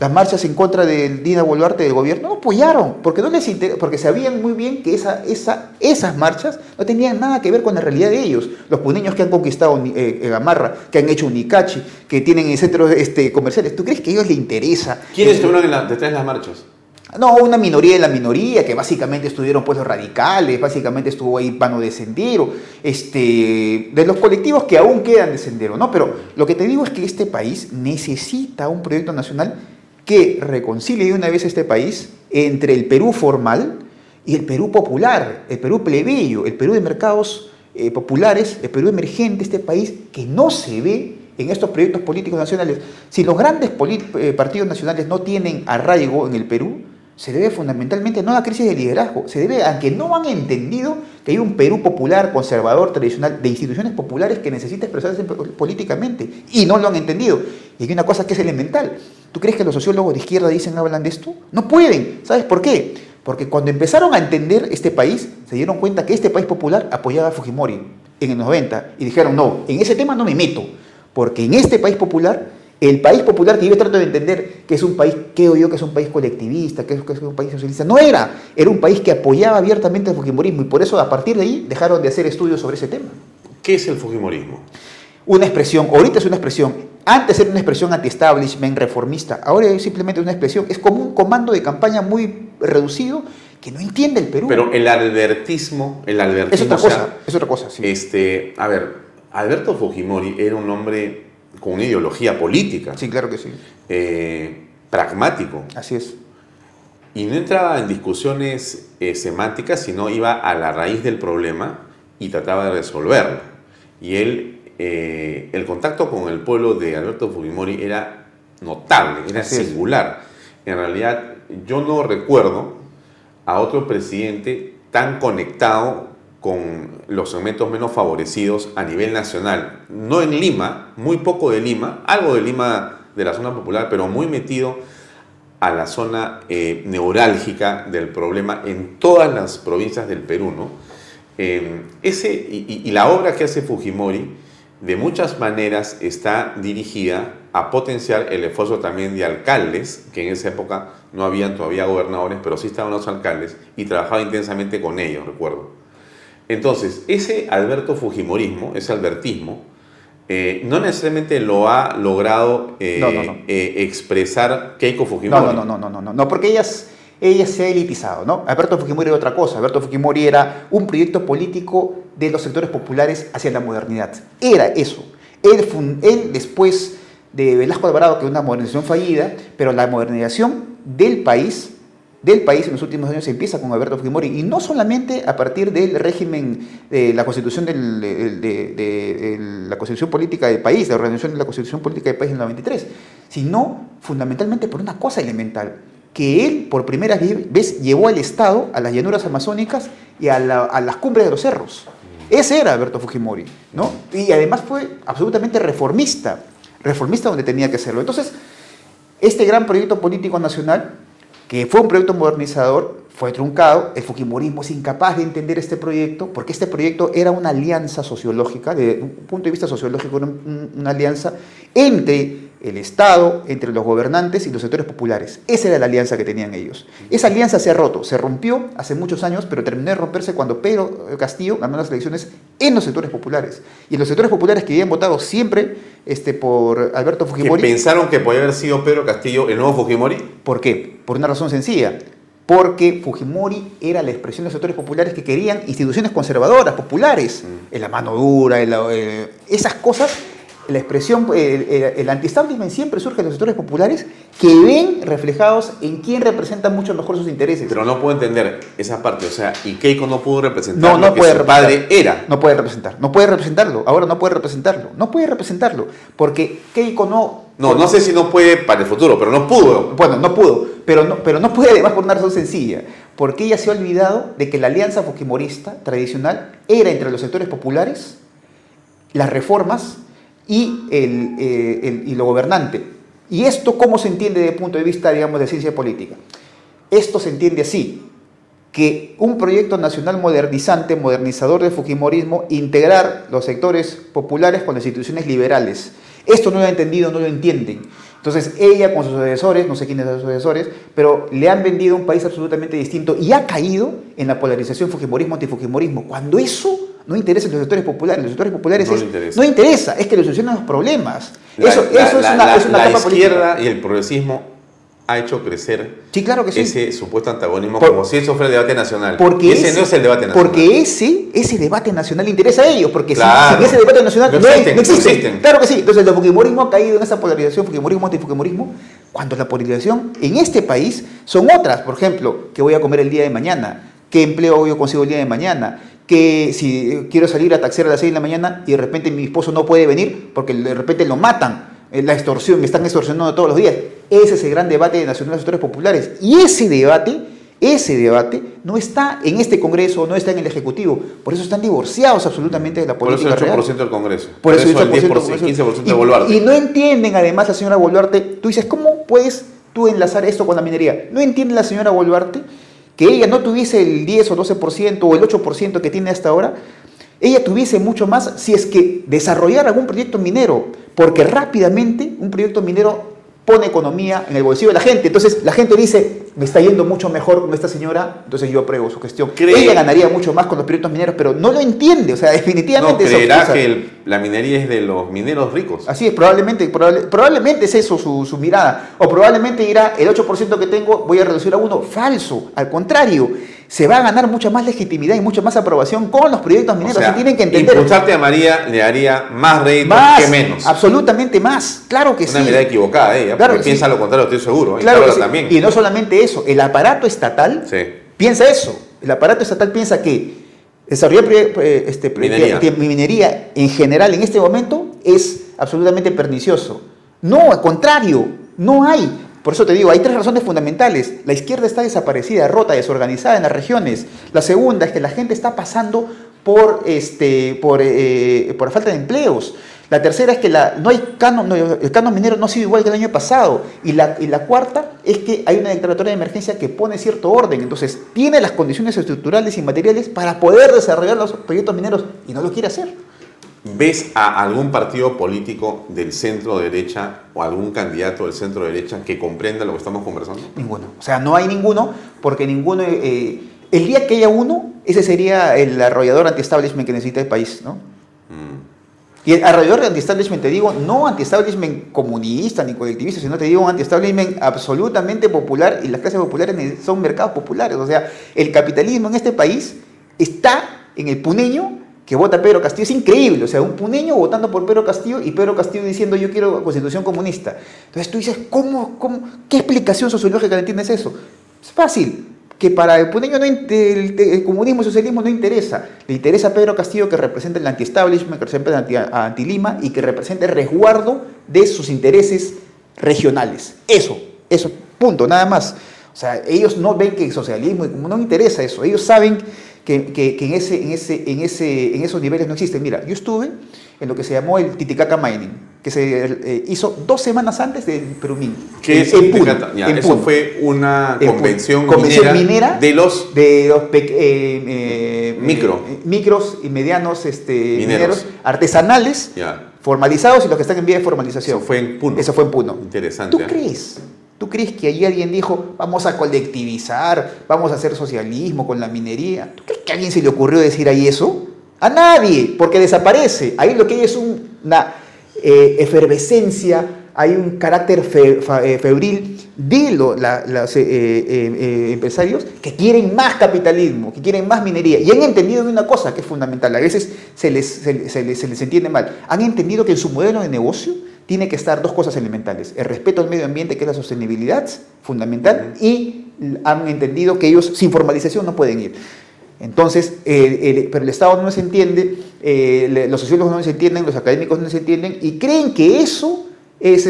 Las marchas en contra de Dina Boluarte del gobierno no apoyaron, porque no les interesa, porque sabían muy bien que esas marchas no tenían nada que ver con la realidad de ellos. Los puneños que han conquistado Gamarra, que han hecho Unicachi, que tienen centros comerciales, ¿tú crees que a ellos les interesa? ¿Quiénes estuvieron detrás de las marchas? No, una minoría de la minoría, que básicamente estuvieron pues los radicales, básicamente estuvo ahí Pano de Sendero, de los colectivos que aún quedan de Sendero, ¿no? Pero lo que te digo es que este país necesita un proyecto nacional que reconcilie de una vez este país entre el Perú formal y el Perú popular, el Perú plebeyo, el Perú de mercados populares, el Perú emergente, este país que no se ve en estos proyectos políticos nacionales. Si los grandes partidos nacionales no tienen arraigo en el Perú, se debe fundamentalmente no a la crisis de liderazgo, se debe a que no han entendido que hay un Perú popular, conservador, tradicional, de instituciones populares que necesita expresarse políticamente, y no lo han entendido. Y hay una cosa que es elemental. ¿Tú crees que los sociólogos de izquierda hablan de esto? No pueden. ¿Sabes por qué? Porque cuando empezaron a entender este país, se dieron cuenta que este país popular apoyaba a Fujimori en el 90, y dijeron, no, en ese tema no me meto, porque en este país popular... El país popular que yo trato de entender, que es un país, creo yo, que es un país colectivista, que es un país socialista, no era. Era un país que apoyaba abiertamente el fujimorismo, y por eso a partir de ahí dejaron de hacer estudios sobre ese tema. ¿Qué es el fujimorismo? Una expresión, ahorita es una expresión, antes era una expresión anti-establishment, reformista, ahora es simplemente una expresión, es como un comando de campaña muy reducido que no entiende el Perú. Pero el albertismo... Es otra cosa, sí. A ver, Alberto Fujimori era un hombre... con una ideología política. Sí, claro que sí. Pragmático. Así es. Y no entraba en discusiones semánticas, sino iba a la raíz del problema y trataba de resolverlo. Y el contacto con el pueblo de Alberto Fujimori era notable, era singular. En realidad, yo no recuerdo a otro presidente tan conectado con los segmentos menos favorecidos a nivel nacional. No en Lima, muy poco de Lima, algo de Lima de la zona popular, pero muy metido a la zona neurálgica del problema en todas las provincias del Perú, ¿no? La obra que hace Fujimori, de muchas maneras, está dirigida a potenciar el esfuerzo también de alcaldes, que en esa época no habían todavía gobernadores, pero sí estaban los alcaldes, y trabajaba intensamente con ellos, recuerdo. Entonces, ese Alberto Fujimorismo, ese albertismo, no necesariamente lo ha logrado expresar Keiko Fujimori. No, porque ella se ha elitizado, ¿no? Alberto Fujimori era otra cosa. Alberto Fujimori era un proyecto político de los sectores populares hacia la modernidad. Era eso. Él después de Velasco Alvarado, que es una modernización fallida, pero la modernización del país en los últimos años se empieza con Alberto Fujimori, y no solamente a partir del régimen de la Constitución la Constitución Política del país, la organización de la Constitución Política del país en el 93, sino fundamentalmente por una cosa elemental, que él por primera vez llevó al Estado a las llanuras amazónicas y a las cumbres de los cerros. Ese era Alberto Fujimori, ¿no? Y además fue absolutamente reformista donde tenía que serlo. Entonces, este gran proyecto político nacional, que fue un proyecto modernizador, fue truncado. El fujimorismo es incapaz de entender este proyecto, porque este proyecto era una alianza sociológica, desde un punto de vista sociológico, una alianza entre el Estado, entre los gobernantes y los sectores populares. Esa era la alianza que tenían ellos. Esa alianza se ha roto, se rompió hace muchos años, pero terminó de romperse cuando Pedro Castillo ganó las elecciones en los sectores populares. Y en los sectores populares que habían votado siempre por Alberto Fujimori. ¿Que pensaron que podía haber sido Pedro Castillo el nuevo Fujimori? ¿Por qué? Por una razón sencilla, porque Fujimori era la expresión de los sectores populares que querían instituciones conservadoras, populares, en la mano dura, esas cosas la expresión, el anti-establishment siempre surge en los sectores populares que ven reflejados en quién representa mucho mejor sus intereses. Pero no puedo entender esa parte, o sea, y Keiko no pudo representar lo que su padre era. No puede representar, no puede representarlo, ahora no puede representarlo, no puede representarlo, porque Keiko no... No, no sé si no puede para el futuro, pero no pudo. Bueno, no pudo, pero no puede además por una razón sencilla, porque ella se ha olvidado de que la alianza fujimorista tradicional era entre los sectores populares, las reformas y lo gobernante. ¿Y esto cómo se entiende desde el punto de vista, digamos, de ciencia política? Esto se entiende así, que un proyecto nacional modernizante, modernizador del fujimorismo, integrar los sectores populares con las instituciones liberales. Esto no lo ha entendido, no lo entienden. Entonces ella con sus asesores, no sé quiénes son sus asesores, pero le han vendido un país absolutamente distinto y ha caído en la polarización fujimorismo-antifujimorismo, cuando eso no interesa a los sectores populares. Los sectores populares no interesa, es que les solucionan los problemas. Eso es una etapa política. La izquierda y el progresismo ha hecho crecer ese supuesto antagonismo como si eso fuera el debate nacional. Porque ese no es el debate nacional. Porque ese debate nacional interesa a ellos, porque sin ese debate nacional no existen. Claro que sí. Entonces el fujimorismo ha caído en esa polarización, fujimorismo-antifujimorismo, cuando la polarización en este país son otras. Por ejemplo, ¿qué voy a comer el día de mañana? ¿Qué empleo yo consigo el día de mañana? Que si quiero salir a taxiar a las 6 de la mañana y de repente mi esposo no puede venir porque de repente lo matan, la extorsión, me están extorsionando todos los días. Ese es el gran debate nacional de los sectores populares. Y ese debate no está en este Congreso, no está en el Ejecutivo. Por eso están divorciados absolutamente de la política real. Por eso el 8% del Congreso. Por eso el 15% de Boluarte. Y no entienden, además, la señora Boluarte. Tú dices, ¿cómo puedes tú enlazar esto con la minería? No entiende la señora Boluarte que ella no tuviese el 10 o 12% o el 8% que tiene hasta ahora, ella tuviese mucho más si es que desarrollara algún proyecto minero, porque rápidamente un proyecto minero pone economía en el bolsillo de la gente. Entonces la gente dice, me está yendo mucho mejor con esta señora, entonces yo apruebo su gestión. Ella ganaría mucho más con los proyectos mineros, pero no lo entiende, o sea, definitivamente... No, creerá que la minería es de los mineros ricos. Así es, probablemente es eso su mirada, o probablemente dirá, el 8% que tengo voy a reducir a 1. Falso, al contrario, se va a ganar mucha más legitimidad y mucha más aprobación con los proyectos mineros, o sea, tienen que entender. Impulsarte a María le haría más réditos que menos. Absolutamente más, claro que sí. Una mirada equivocada ella, claro, porque piensa lo contrario, estoy seguro. Claro que sí. También. Y no solamente eso, el aparato estatal piensa eso. El aparato estatal piensa que desarrollar minería en general en este momento es absolutamente pernicioso. No, al contrario, no hay. Por eso te digo, hay tres razones fundamentales. La izquierda está desaparecida, rota, desorganizada en las regiones. La segunda es que la gente está pasando por falta de empleos. La tercera es que el canon minero no ha sido igual que el año pasado. Y la cuarta es que hay una declaratoria de emergencia que pone cierto orden. Entonces, tiene las condiciones estructurales y materiales para poder desarrollar los proyectos mineros y no lo quiere hacer. ¿Ves a algún partido político del centro-derecha o algún candidato del centro-derecha que comprenda lo que estamos conversando? Ninguno. O sea, no hay ninguno porque ninguno... el día que haya uno, ese sería el arrollador anti-establishment que necesita el país, ¿no? Y alrededor de anti-establishment te digo, no anti-establishment comunista ni colectivista, sino te digo un anti-establishment absolutamente popular, y las clases populares son mercados populares. O sea, el capitalismo en este país está en el puneño que vota Pedro Castillo. Es increíble, o sea, un puneño votando por Pedro Castillo y Pedro Castillo diciendo yo quiero constitución comunista. Entonces tú dices, ¿qué explicación sociológica le tienes eso? Es fácil. Que para el puneño el comunismo y el socialismo no interesa. Le interesa a Pedro Castillo que represente el anti-establishment, que represente el anti-Lima y que represente el resguardo de sus intereses regionales. Eso, punto, nada más. O sea, ellos no ven que el socialismo, no interesa eso. Ellos saben que en esos niveles no existen. Mira, yo estuve en lo que se llamó el Titicaca Mining, que se hizo 2 semanas antes de Perumín. ¿Qué es Titicaca? Eso fue una convención minera de los micros y medianos mineros artesanales formalizados y los que están en vía de formalización. Eso fue en Puno. Interesante. ¿Tú crees que allí alguien dijo, vamos a colectivizar, vamos a hacer socialismo con la minería? ¿Tú crees que a alguien se le ocurrió decir ahí eso? A nadie, porque desaparece. Ahí lo que hay es una efervescencia hay un carácter febril de los empresarios que quieren más capitalismo, que quieren más minería. Y han entendido una cosa que es fundamental, a veces se les entiende mal. Han entendido que en su modelo de negocio tiene que estar dos cosas elementales: el respeto al medio ambiente, que es la sostenibilidad, fundamental, y han entendido que ellos sin formalización no pueden ir. Entonces, pero el Estado no se entiende, los sociólogos no se entienden, los académicos no se entienden, y creen que eso es,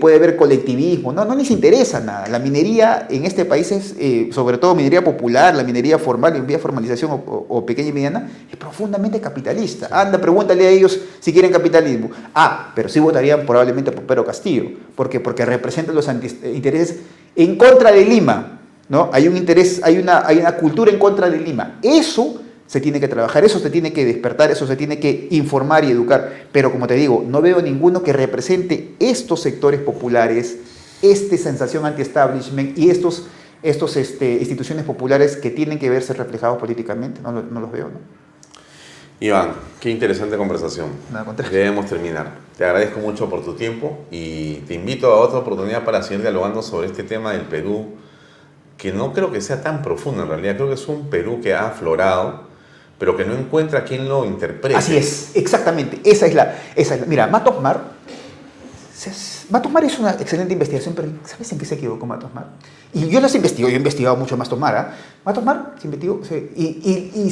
puede haber colectivismo. No, no les interesa nada. La minería en este país es, sobre todo minería popular, la minería formal, en vía formalización o pequeña y mediana, es profundamente capitalista. Anda, pregúntale a ellos si quieren capitalismo. Ah, pero sí votarían probablemente por Pedro Castillo. ¿Por qué? Porque representan los intereses en contra de Lima, ¿no? Hay un interés, hay una cultura en contra de Lima. Eso se tiene que trabajar, eso se tiene que despertar, eso se tiene que informar y educar. Pero como te digo, no veo ninguno que represente estos sectores populares, esta sensación anti-establishment y estos instituciones populares que tienen que verse reflejados políticamente. No los veo, ¿no? Iván, qué interesante conversación. Debemos terminar. Te agradezco mucho por tu tiempo y te invito a otra oportunidad para seguir dialogando sobre este tema del Perú, que no creo que sea tan profundo en realidad. Creo que es un Perú que ha aflorado, pero que no encuentra quien lo interprete. Así es, exactamente. Esa es la. Mira, Matos Mar es una excelente investigación, pero ¿sabes en qué se equivocó Matos Mar? Y yo las investigo, yo he investigado mucho a Matos Mar, Matos Mar se investigó y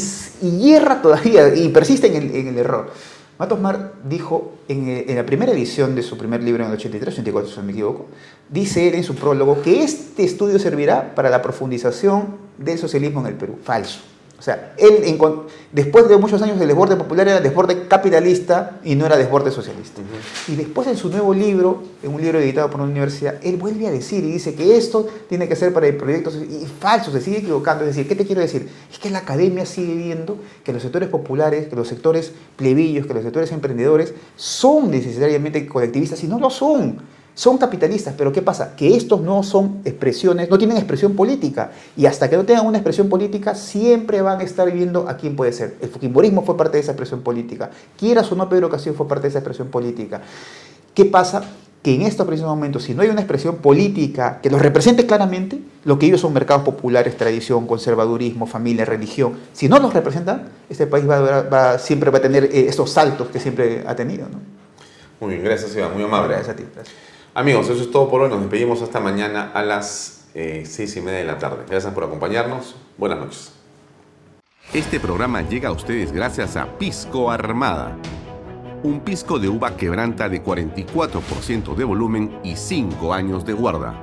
hierra todavía, y persiste en el error. Matos Mar dijo en la primera edición de su primer libro en el 83, 84, si no me equivoco, dice él en su prólogo que este estudio servirá para la profundización del socialismo en el Perú. Falso. O sea, él después de muchos años del desborde popular era desborde capitalista y no era desborde socialista. Y después en su nuevo libro, en un libro editado por una universidad, él vuelve a decir y dice que esto tiene que ser para el proyecto y falso, se sigue equivocando. Es decir, ¿qué te quiero decir? Es que la academia sigue viendo que los sectores populares, que los sectores plebeyos, que los sectores emprendedores son necesariamente colectivistas y no lo son. Son capitalistas, pero ¿qué pasa? Que estos no son expresiones, no tienen expresión política. Y hasta que no tengan una expresión política, siempre van a estar viendo a quién puede ser. El fujimorismo fue parte de esa expresión política. Quieras o no, Pedro Castillo fue parte de esa expresión política. ¿Qué pasa? Que en estos precisos momentos, si no hay una expresión política que los represente claramente, lo que ellos son mercados populares, tradición, conservadurismo, familia, religión, si no los representan, este país siempre va a tener esos saltos que siempre ha tenido, ¿no? Muy bien, gracias, Iván. Muy amable. Gracias a ti. Gracias. Amigos, eso es todo por hoy. Nos despedimos hasta mañana a las 6:30 de la tarde. Gracias por acompañarnos. Buenas noches. Este programa llega a ustedes gracias a Pisco Armada. Un pisco de uva quebranta de 44% de volumen y 5 años de guarda.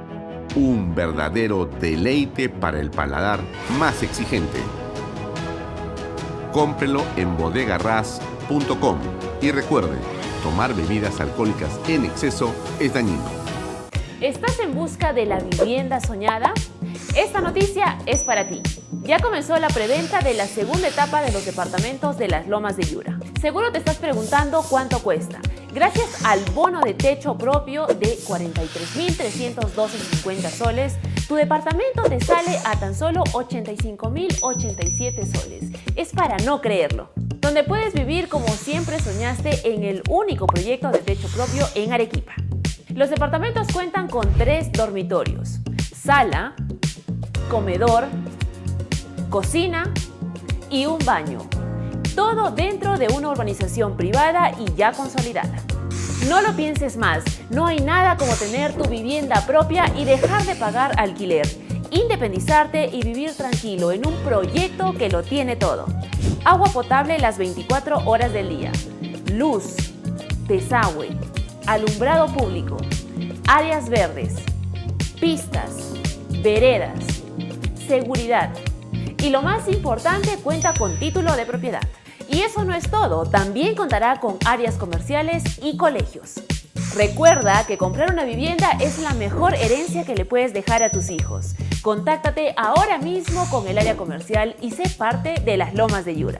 Un verdadero deleite para el paladar más exigente. Cómprelo en bodegarras.com y recuerde, tomar bebidas alcohólicas en exceso es dañino. ¿Estás en busca de la vivienda soñada? Esta noticia es para ti. Ya comenzó la preventa de la segunda etapa de los departamentos de las Lomas de Yura. Seguro te estás preguntando cuánto cuesta. Gracias al bono de techo propio de 43.312,50 soles, tu departamento te sale a tan solo 85.087 soles. Es para no creerlo. Donde puedes vivir como siempre soñaste en el único proyecto de techo propio en Arequipa. Los departamentos cuentan con 3 dormitorios, sala, comedor, cocina y un baño. Todo dentro de una urbanización privada y ya consolidada. No lo pienses más, no hay nada como tener tu vivienda propia y dejar de pagar alquiler, independizarte y vivir tranquilo en un proyecto que lo tiene todo. Agua potable las 24 horas del día, luz, desagüe, alumbrado público, áreas verdes, pistas, veredas, seguridad y lo más importante, cuenta con título de propiedad. Y eso no es todo, también contará con áreas comerciales y colegios. Recuerda que comprar una vivienda es la mejor herencia que le puedes dejar a tus hijos. Contáctate ahora mismo con el área comercial y sé parte de las Lomas de Yura.